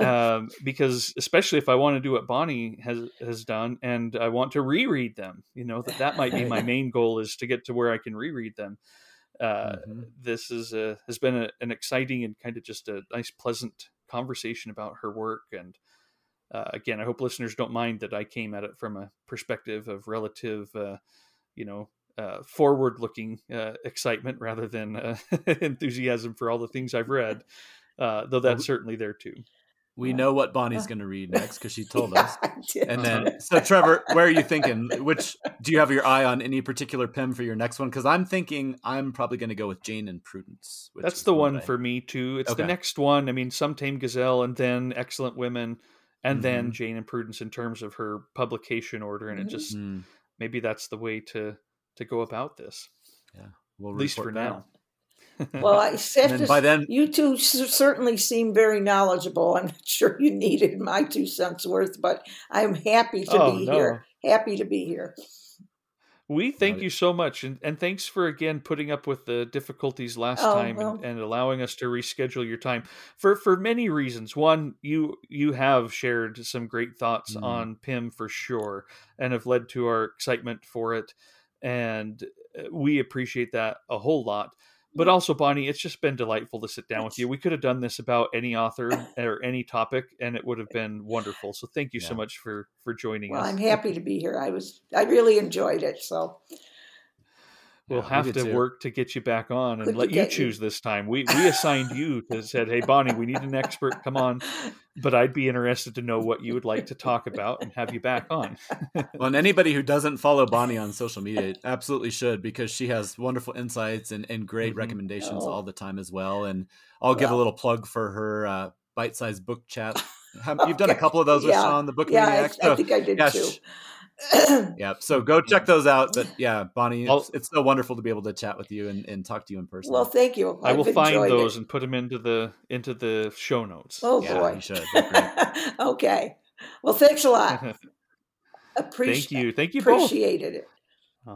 Um, because especially if I want to do what Bonnie has, has done, and I want to reread them, you know, that, that might be my main goal, is to get to where I can reread them. Uh, mm-hmm. This is a, has been a, an exciting and kind of just a nice, pleasant conversation about her work. And uh, again, I hope listeners don't mind that I came at it from a perspective of relative, uh, you know, Uh, forward-looking uh, excitement rather than uh, enthusiasm for all the things I've read, uh, though that's certainly there too. We yeah. know what Bonnie's going to read next because she told us. Yeah, and then, so Trevor, where are you thinking? Which do you have your eye on any particular Pym for your next one? Because I'm thinking I'm probably going to go with Jane and Prudence. Which that's the one I... for me too. It's okay. The next one. I mean, Some Tame Gazelle, and then Excellent Women, and mm-hmm. then Jane and Prudence in terms of her publication order, and mm-hmm. it just mm-hmm. maybe that's the way to. to go about this. Yeah. We'll at least for now. Well, I have to, by then, you two certainly seem very knowledgeable. I'm not sure you needed my two cents worth, but I'm happy to oh, be no. here. Happy to be here. We thank you so much. And, and thanks for, again, putting up with the difficulties last oh, time well. and, and allowing us to reschedule your time for, for many reasons. One, you, you have shared some great thoughts mm. on Pym for sure, and have led to our excitement for it. And we appreciate that a whole lot. But also, Bonnie, it's just been delightful to sit down with you. We could have done this about any author or any topic, and it would have been wonderful. So thank you yeah. so much for, for joining well, us. Well, I'm happy to be here. I was, I really enjoyed it. So we'll yeah, have we to too. work to get you back on and could let you choose you. this time. We, we assigned you to said, hey, Bonnie, we need an expert. Come on. But I'd be interested to know what you would like to talk about and have you back on. Well, and anybody who doesn't follow Bonnie on social media absolutely should, because she has wonderful insights and, and great mm-hmm. recommendations oh. all the time as well. And I'll well. give a little plug for her uh, bite-sized book chat. You've okay. done a couple of those with yeah. Sean, the Book yeah, Maniac. I, I think I did yeah, too. Yeah, so go check those out. But yeah, Bonnie, it's, it's so wonderful to be able to chat with you and, and talk to you in person. Well, thank you. I've I will find those it. and put them into the into the show notes. Oh yeah, boy, you should. Okay. Well, thanks a lot. Appreciate. Thank you. Thank you. Appreciated both. it.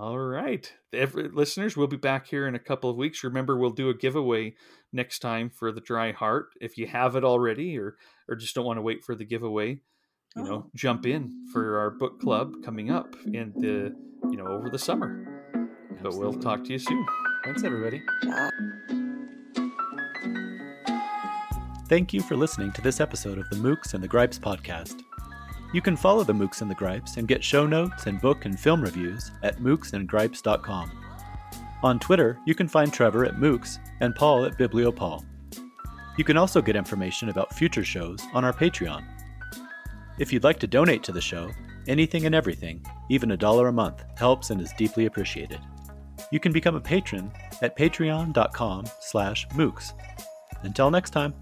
All right, Every, listeners, we'll be back here in a couple of weeks. Remember, we'll do a giveaway next time for the Dry Heart. If you have it already, or or just don't want to wait for the giveaway, you know, jump in for our book club coming up in the, you know, over the summer. Absolutely. But we'll talk to you soon. Thanks, everybody. Bye. Thank you for listening to this episode of the Mooks and the Gripes podcast. You can follow the Mooks and the Gripes and get show notes and book and film reviews at mooks and gripes dot com. On Twitter, you can find Trevor at Mooks and Paul at BiblioPaul. You can also get information about future shows on our Patreon. If you'd like to donate to the show, anything and everything, even a dollar a month, helps and is deeply appreciated. You can become a patron at patreon dot com slash mooks. Until next time.